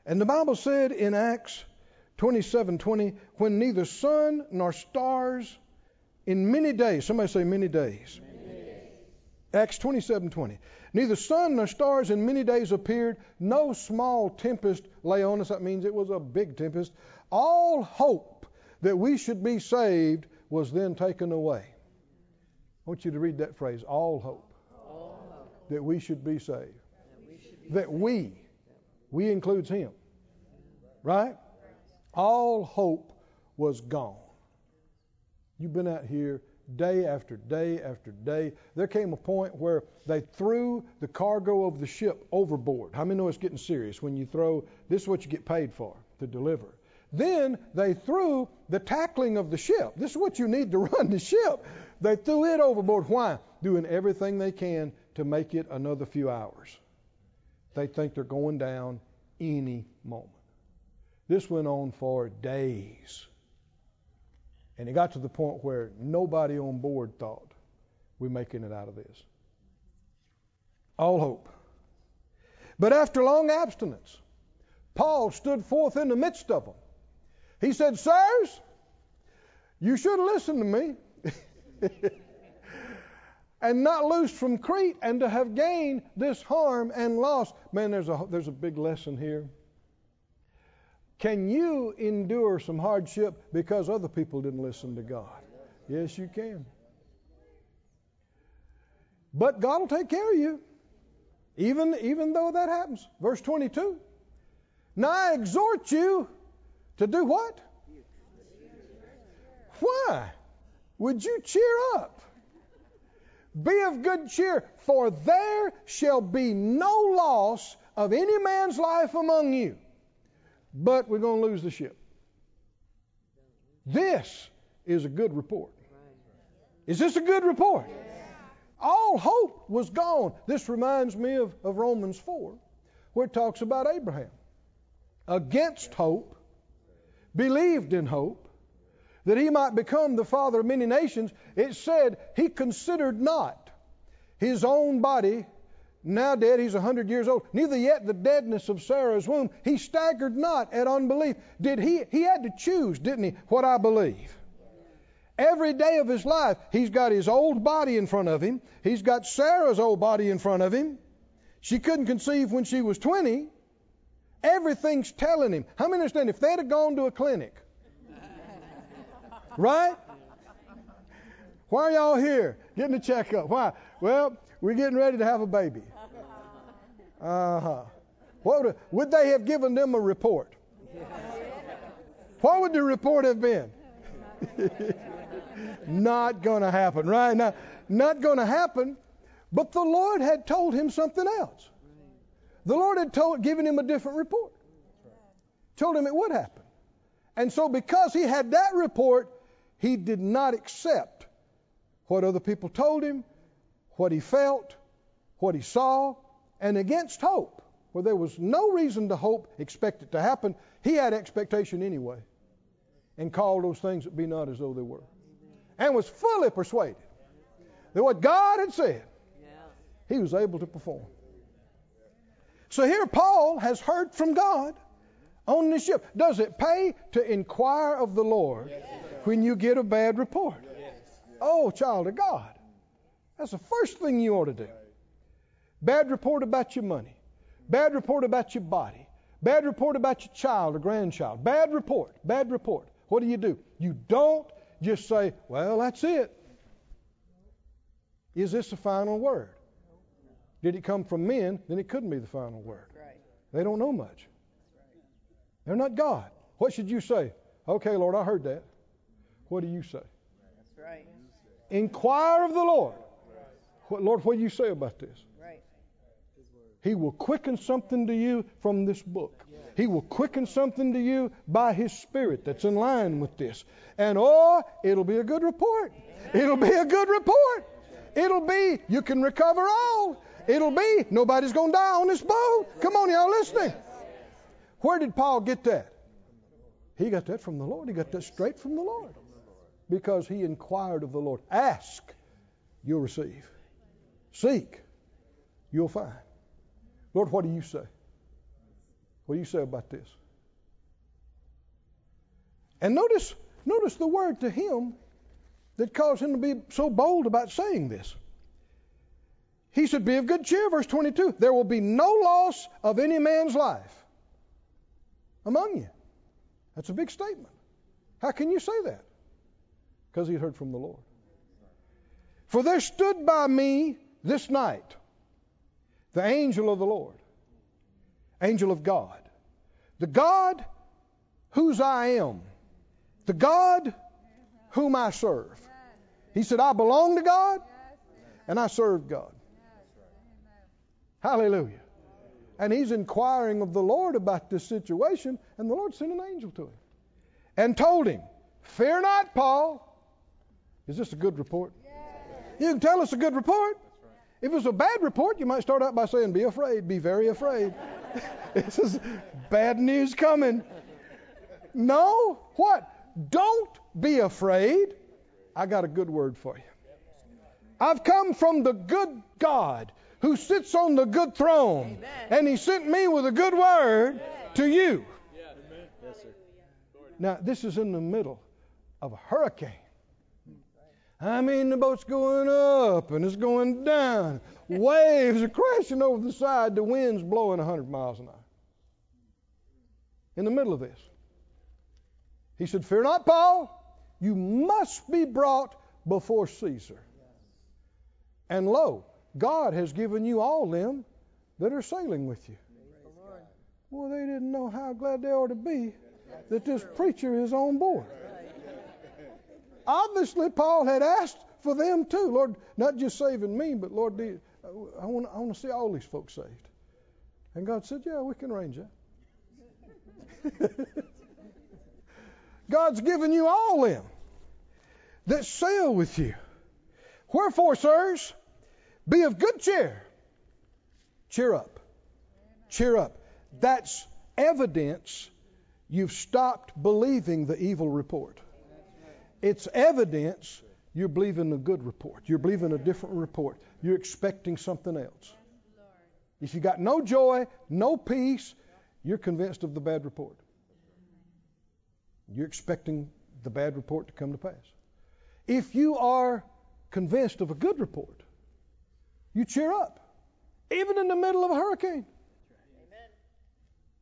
And the Bible said in Acts 27:20, when neither sun nor stars in many days, somebody say many days, Acts 27:20. Neither sun nor stars in many days appeared. No small tempest lay on us. That means it was a big tempest. All hope that we should be saved was then taken away. I want you to read that phrase. All hope. All hope. That we should be saved. That we includes him. Right? All hope was gone. You've been out here day after day after day. There came a point where they threw the cargo of the ship overboard. How many know it's getting serious when you throw, this is what you get paid for, to deliver. Then they threw the tackling of the ship. This is what you need to run the ship. They threw it overboard. Why? Doing everything they can to make it another few hours. They think they're going down any moment. This went on for days. And it got to the point where nobody on board thought, we're making it out of this. All hope. But after long abstinence, Paul stood forth in the midst of them. He said, sirs, you should listen to me and not loose from Crete, and to have gained this harm and loss. Man, there's a big lesson here. Can you endure some hardship because other people didn't listen to God? Yes, you can. But God will take care of you, even though that happens. Verse 22. Now I exhort you to do what? Why would you cheer up? Be of good cheer, for there shall be no loss of any man's life among you. But we're going to lose the ship. This is a good report. Is this a good report? Yeah. All hope was gone. This reminds me of Romans 4, where it talks about Abraham. Against hope, believed in hope, that he might become the father of many nations. It said he considered not his own body now dead, he's 100 years old, neither yet the deadness of Sarah's womb. He staggered not at unbelief. Did he had to choose, didn't he, what I believe. Every day of his life, he's got his old body in front of him. He's got Sarah's old body in front of him. She couldn't conceive when she was 20. Everything's telling him. How many understand if they'd have gone to a clinic? Right? Why are y'all here? Getting a checkup. Why? Well, we're getting ready to have a baby. Would they have given them a report? What would the report have been? Not going to happen, right? Not going to happen. But the Lord had told him something else. The Lord had given him a different report. Told him it would happen. And so because he had that report, he did not accept what other people told him, what he felt, what he saw, and against hope, where there was no reason to hope, expect it to happen. He had expectation anyway, and called those things that be not as though they were, and was fully persuaded that what God had said, he was able to perform. So here Paul has heard from God on the ship. Does it pay to inquire of the Lord when you get a bad report? Oh, child of God. That's the first thing you ought to do. Bad report about your money. Bad report about your body. Bad report about your child or grandchild. Bad report. Bad report. What do? You don't just say, well, that's it. Is this the final word? Did it come from men? Then it couldn't be the final word. They don't know much. They're not God. What should you say? Okay, Lord, I heard that. What do you say? Inquire of the Lord. Lord, what do you say about this? He will quicken something to you from this book. He will quicken something to you by His Spirit that's in line with this. And oh, it'll be a good report. It'll be a good report. It'll be, you can recover all. It'll be, nobody's going to die on this boat. Come on, y'all listening. Where did Paul get that? He got that from the Lord. He got that straight from the Lord. Because he inquired of the Lord. Ask, you'll receive. Seek, you'll find. Lord, what do you say? What do you say about this? And notice the word to him that caused him to be so bold about saying this. he should be of good cheer. Verse 22, there will be no loss of any man's life among you. That's a big statement. How can you say that? Because he heard from the Lord. For there stood by me this night the angel of the Lord, angel of God, the God whose I am, the God whom I serve. He said, I belong to God and I serve God. Hallelujah. And he's inquiring of the Lord about this situation, and the Lord sent an angel to him and told him, fear not, Paul. Is this a good report? You can tell it's a good report. If it's a bad report, you might start out by saying, be afraid, be very afraid. This is bad news coming. No, what? Don't be afraid. I got a good word for you. I've come from the good God who sits on the good throne. Amen. And he sent me with a good word to you. Yes, sir. Now, this is in the middle of a hurricane. I mean, the boat's going up and it's going down. Waves are crashing over the side. The wind's blowing 100 miles an hour. In the middle of this, he said, fear not, Paul. You must be brought before Caesar. And lo, God has given you all them that are sailing with you. Well, they didn't know how glad they ought to be that this preacher is on board. Obviously, Paul had asked for them too. Lord, not just saving me, but Lord, I want to see all these folks saved. And God said, yeah, we can arrange that. God's given you all them that sail with you. Wherefore, sirs, be of good cheer. Cheer up. Cheer up. That's evidence you've stopped believing the evil report. It's evidence you're believing a good report. You're believing a different report. You're expecting something else. If you got no joy, no peace, you're convinced of the bad report. You're expecting the bad report to come to pass. If you are convinced of a good report, you cheer up, even in the middle of a hurricane. Amen.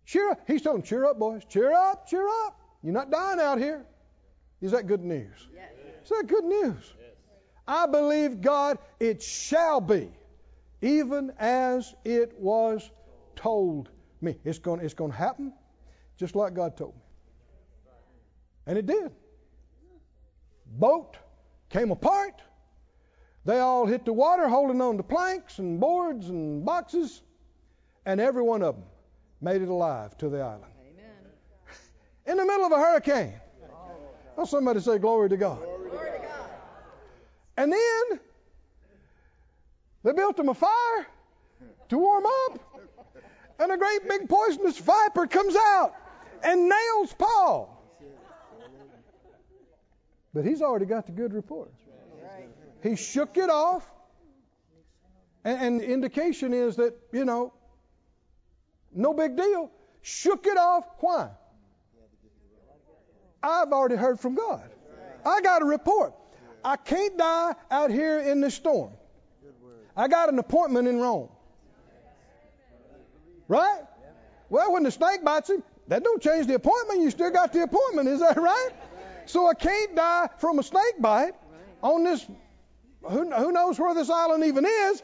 Cheer up. He's telling them, cheer up, boys. Cheer up, cheer up. You're not dying out here. Is that good news? Yes. Is that good news? Yes. I believe God, it shall be, even as it was told me. It's going to happen just like God told me. And it did. Boat came apart. They all hit the water holding on to planks and boards and boxes. And every one of them made it alive to the island. Amen. In the middle of a hurricane. Oh, somebody say glory to God. Glory to God. And then they built them a fire to warm up. And a great big poisonous viper comes out and nails Paul. But he's already got the good report. He shook it off. And the indication is that, no big deal. Shook it off. Why? I've already heard from God. I got a report. I can't die out here in this storm. I got an appointment in Rome. Right? Well, when the snake bites him, that don't change the appointment. You still got the appointment. Is that right? So I can't die from a snake bite on this, who knows where this island even is.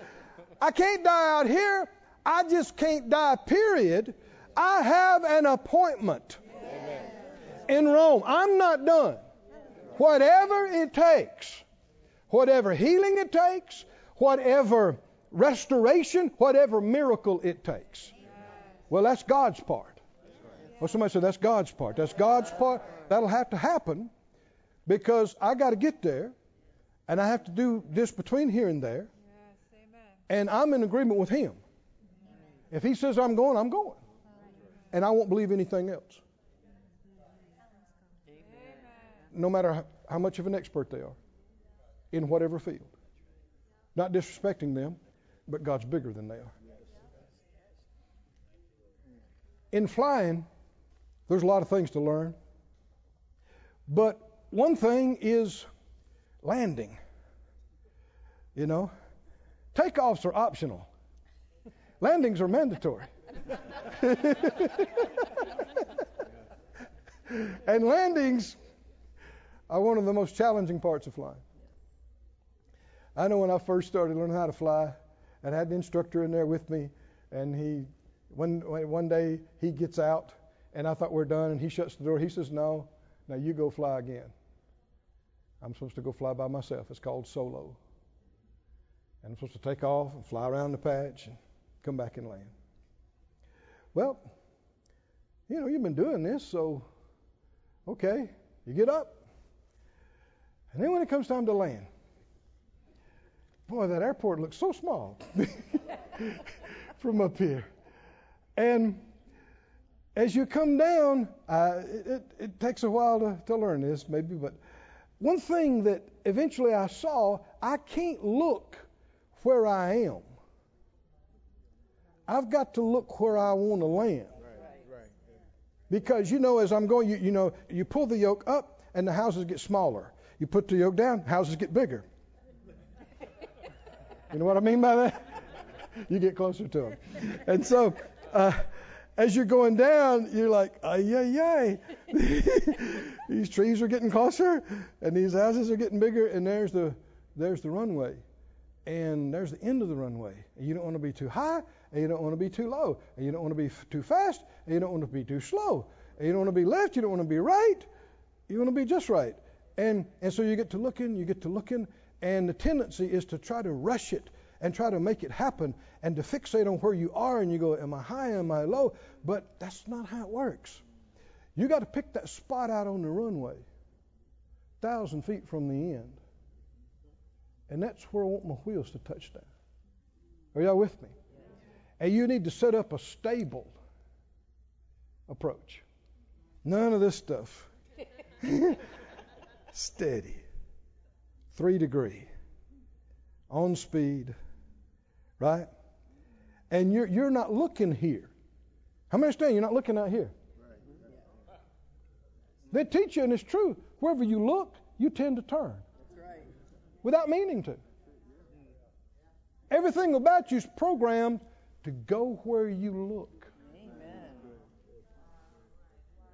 I can't die out here. I just can't die, period. I have an appointment in Rome. I'm not done. Whatever it takes, whatever healing it takes, whatever restoration, whatever miracle it takes. Well, that's God's part. Well, somebody said, that's God's part. That's God's part. That'll have to happen because I got to get there and I have to do this between here and there. Yes, amen. And I'm in agreement with him. Amen. If he says I'm going, I'm going. And I won't believe anything else. Amen. No matter how much of an expert they are in whatever field. Not disrespecting them, but God's bigger than they are. In flying, there's a lot of things to learn. But one thing is landing. Takeoffs are optional. Landings are mandatory. And landings are one of the most challenging parts of flying. I know when I first started learning how to fly, and I had the instructor in there with me, and he one day he gets out, and I thought we're done, and he shuts the door. He says, "No, now you go fly again." I'm supposed to go fly by myself. It's called solo. And I'm supposed to take off and fly around the patch and come back and land. Well, you know, you've been doing this, so okay, you get up. And then when it comes time to land, boy, that airport looks so small from up here. And as you come down, it takes a while to learn this maybe, but one thing that eventually I saw, I can't look where I am. I've got to look where I want to land. Because, you know, as I'm going, you know, you pull the yoke up and the houses get smaller. You put the yoke down, houses get bigger. You know what I mean by that? You get closer to them. And so as you're going down, you're like, ay, ay, ay. These trees are getting closer and these houses are getting bigger, and there's the runway. And there's the end of the runway. And you don't want to be too high, and you don't want to be too low, and you don't want to be too fast, and you don't want to be too slow, and you don't want to be left, you don't want to be right, you want to be just right. And so you get to looking, and the tendency is to try to rush it and try to make it happen and to fixate on where you are, and you go, am I high, am I low? But that's not how it works. You got to pick that spot out on the runway, 1,000 feet from the end. And that's where I want my wheels to touch down. Are y'all with me? And you need to set up a stable approach. None of this stuff. Steady. 3 degree. On speed. Right? And you're not looking here. How many understand you're not looking out here? They teach you, and it's true, wherever you look, you tend to turn. Without meaning to. Everything about you is programmed to go where you look. Amen.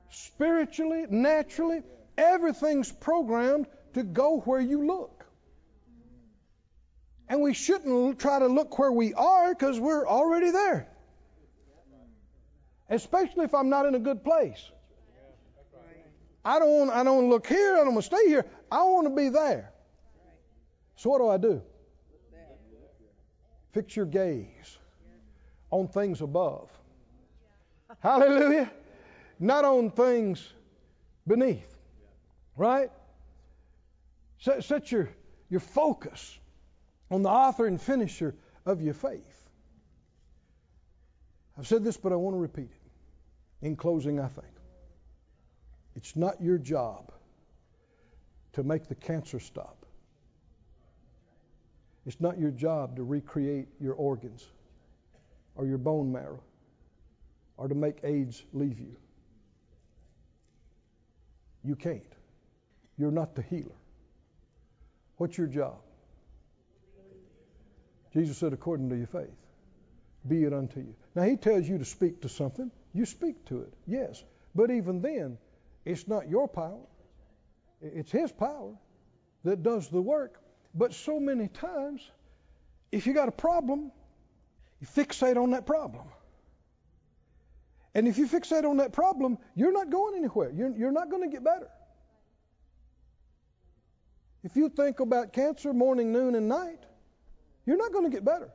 Spiritually, naturally, everything's programmed to go where you look. And we shouldn't try to look where we are, because we're already there. Especially if I'm not in a good place. I don't want to look here. I don't want to stay here. I want to be there. So what do? Fix your gaze on things above. Hallelujah. Not on things beneath. Right? Set your focus on the author and finisher of your faith. I've said this, but I want to repeat it. In closing, I think. It's not your job to make the cancer stop. It's not your job to recreate your organs or your bone marrow or to make AIDS leave you. You can't. You're not the healer. What's your job? Jesus said, according to your faith, be it unto you. Now, he tells you to speak to something. You speak to it, yes. But even then, it's not your power. It's his power that does the work. But so many times, if you got a problem, you fixate on that problem. And if you fixate on that problem, you're not going anywhere. You're not going to get better. If you think about cancer morning, noon, and night, you're not going to get better.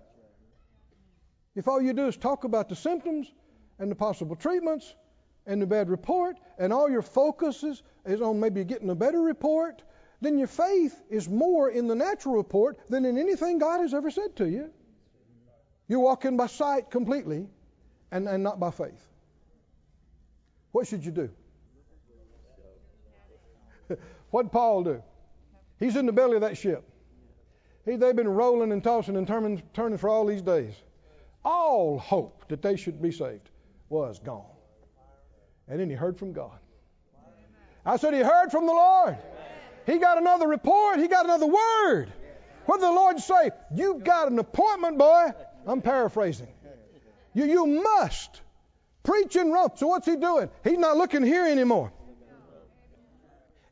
If all you do is talk about the symptoms and the possible treatments and the bad report, and all your focus is on maybe getting a better report, then your faith is more in the natural report than in anything God has ever said to you. You're walking by sight completely and not by faith. What should you do? What did Paul do? He's in the belly of that ship. They've been rolling and tossing and turning for all these days. All hope that they should be saved was gone. And then he heard from God. I said he heard from the Lord. He got another report. He got another word. What did the Lord say? You've got an appointment, boy. I'm paraphrasing. You must preach in Rome. So what's he doing? He's not looking here anymore.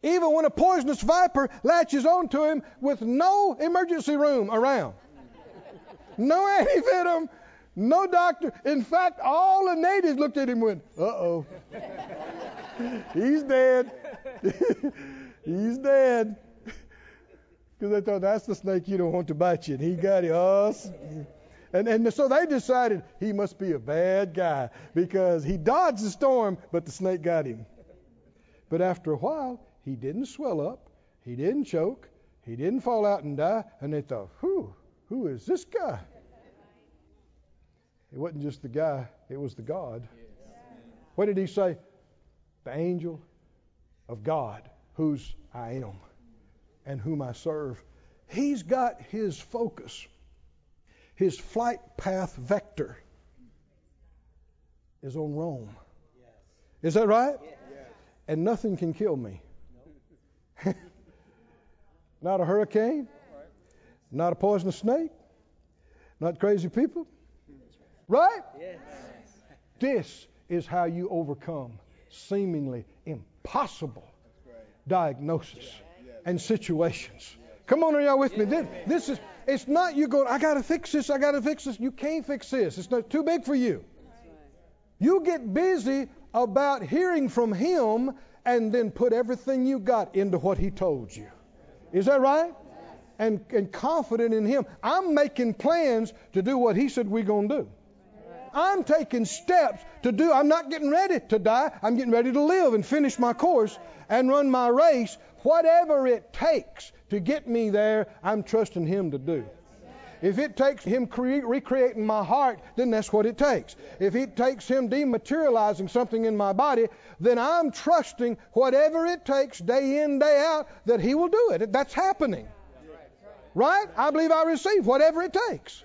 Even when a poisonous viper latches onto him with no emergency room around. No antivenom, no doctor. In fact, all the natives looked at him and went, uh-oh. He's dead. He's dead. Because they thought, that's the snake you don't want to bite you. And he got us. And so they decided he must be a bad guy because he dodged the storm, but the snake got him. But after a while, he didn't swell up. He didn't choke. He didn't fall out and die. And they thought, who is this guy? It wasn't just the guy. It was the God. What did he say? The angel of God, whose I am and whom I serve. He's got his focus. His flight path vector is on Rome. Is that right? And nothing can kill me. Not a hurricane. Not a poisonous snake. Not crazy people. Right? This is how you overcome seemingly impossible diagnosis and situations. Come on, are y'all with me? This is, it's not you going, I got to fix this. You can't fix this. It's not too big for you. You get busy about hearing from him and then put everything you got into what he told you. Is that right? And confident in him. I'm making plans to do what he said we're going to do. I'm taking steps to do. I'm not getting ready to die. I'm getting ready to live and finish my course and run my race. Whatever it takes to get me there, I'm trusting him to do. If it takes him recreating my heart, then that's what it takes. If it takes him dematerializing something in my body, then I'm trusting whatever it takes day in, day out, that he will do it. That's happening. Right? I believe I receive whatever it takes.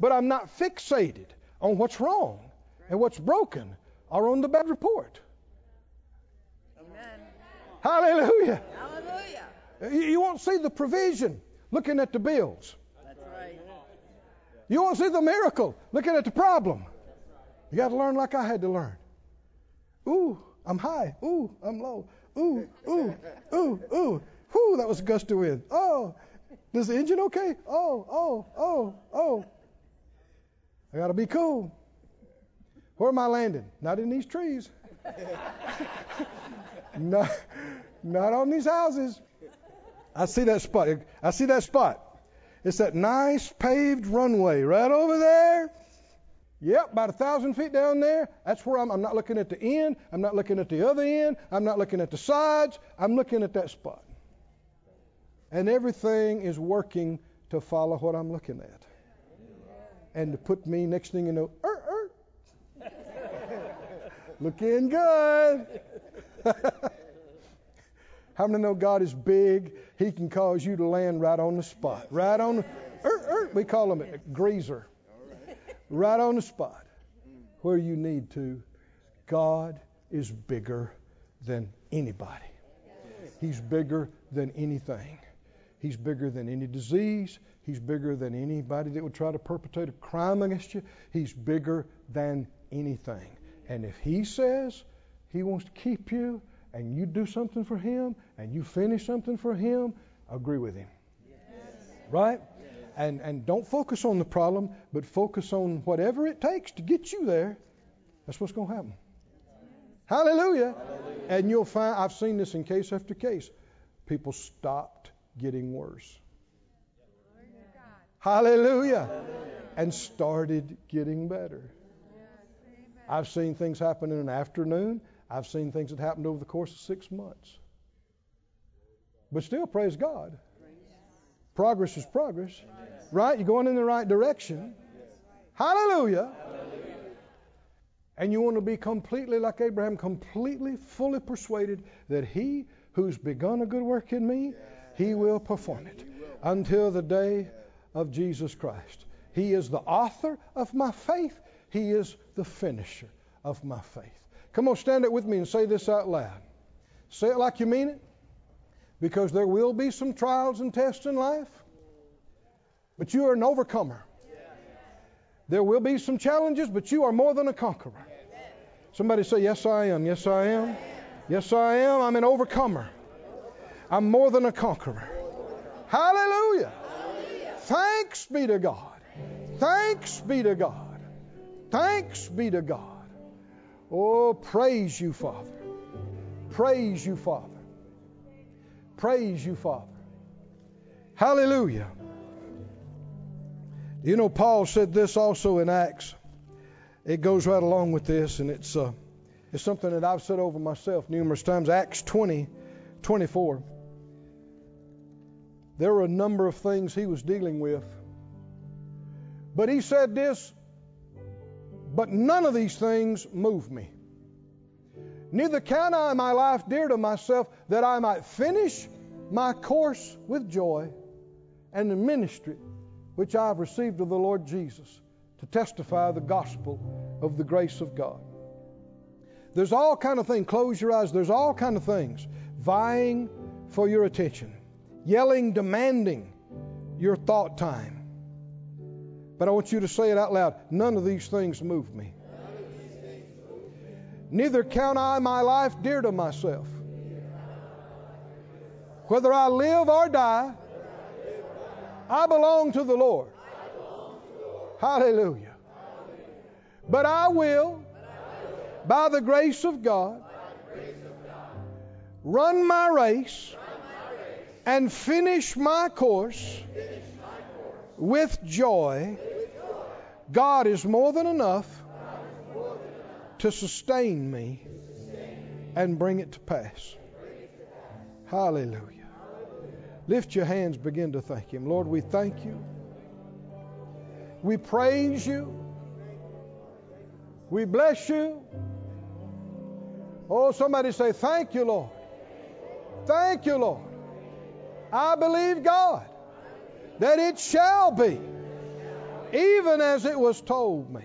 But I'm not fixated on what's wrong and what's broken or on the bad report. Hallelujah. Hallelujah. You won't see the provision looking at the bills. That's right. You won't see the miracle looking at the problem. You got to learn like I had to learn. Ooh, I'm high. Ooh, I'm low. Ooh, ooh, ooh, ooh. Whoo, that was a gust of wind. Oh, is the engine okay? Oh, oh, oh, oh. I got to be cool. Where am I landing? Not in these trees. Not on these houses. I see that spot. It's that nice paved runway right over there. Yep, about 1,000 feet down there. That's where I'm not looking at the end. I'm not looking at the other end. I'm not looking at the sides. I'm looking at that spot. And everything is working to follow what I'm looking at. And to put me, next thing you know, looking good. How many know God is big? He can cause you to land right on the spot. Right on the we call him a greaser. Right on the spot where you need to. God is bigger than anybody. He's bigger than anything. He's bigger than any disease. He's bigger than anybody that would try to perpetrate a crime against you. He's bigger than anything. And if he says he wants to keep you, and you do something for him, and you finish something for him, agree with him. Yes. Right? Yes. And don't focus on the problem, but focus on whatever it takes to get you there. That's what's going to happen. Hallelujah. Hallelujah. And you'll find, I've seen this in case after case, people stopped getting worse. Hallelujah. Hallelujah. And started getting better. Yes. I've seen things happen in an afternoon. I've seen things that happened over the course of 6 months. But still, praise God. Progress is progress. Right? You're going in the right direction. Hallelujah. Hallelujah. And you want to be completely like Abraham, completely, fully persuaded that he who's begun a good work in me, he will perform it until the day of Jesus Christ. He is the author of my faith. He is the finisher of my faith. Come on, stand up with me and say this out loud. Say it like you mean it. because there will be some trials and tests in life, but you are an overcomer. There will be some challenges, but you are more than a conqueror. Somebody say, yes, I am. Yes, I am. Yes, I am. I'm an overcomer. I'm more than a conqueror. Hallelujah. Thanks be to God. Thanks be to God. Thanks be to God. Oh, praise you, Father. Praise you, Father. Praise you, Father. Hallelujah. You know, Paul said this also in Acts. It goes right along with this, and it's something that I've said over myself numerous times. Acts 20:24. There were a number of things he was dealing with. But he said this, but none of these things move me. Neither count I my life dear to myself, that I might finish my course with joy and the ministry which I have received of the Lord Jesus, to testify the gospel of the grace of God. There's all kind of things. Close your eyes. There's all kind of things vying for your attention, yelling, demanding your thought time. But I want you to say it out loud. None of these things move me. Neither count I my life dear to myself. Whether I live or die, I belong to the Lord. Hallelujah. But I will, by the grace of God, run my race and finish my course with joy. God is more than enough to sustain me and bring it to pass. Hallelujah. Lift your hands, begin to thank Him. Lord, we thank You. We praise You. We bless You. Oh, somebody say, thank You, Lord. Thank You, Lord. I believe, God, that it shall be even as it was told me.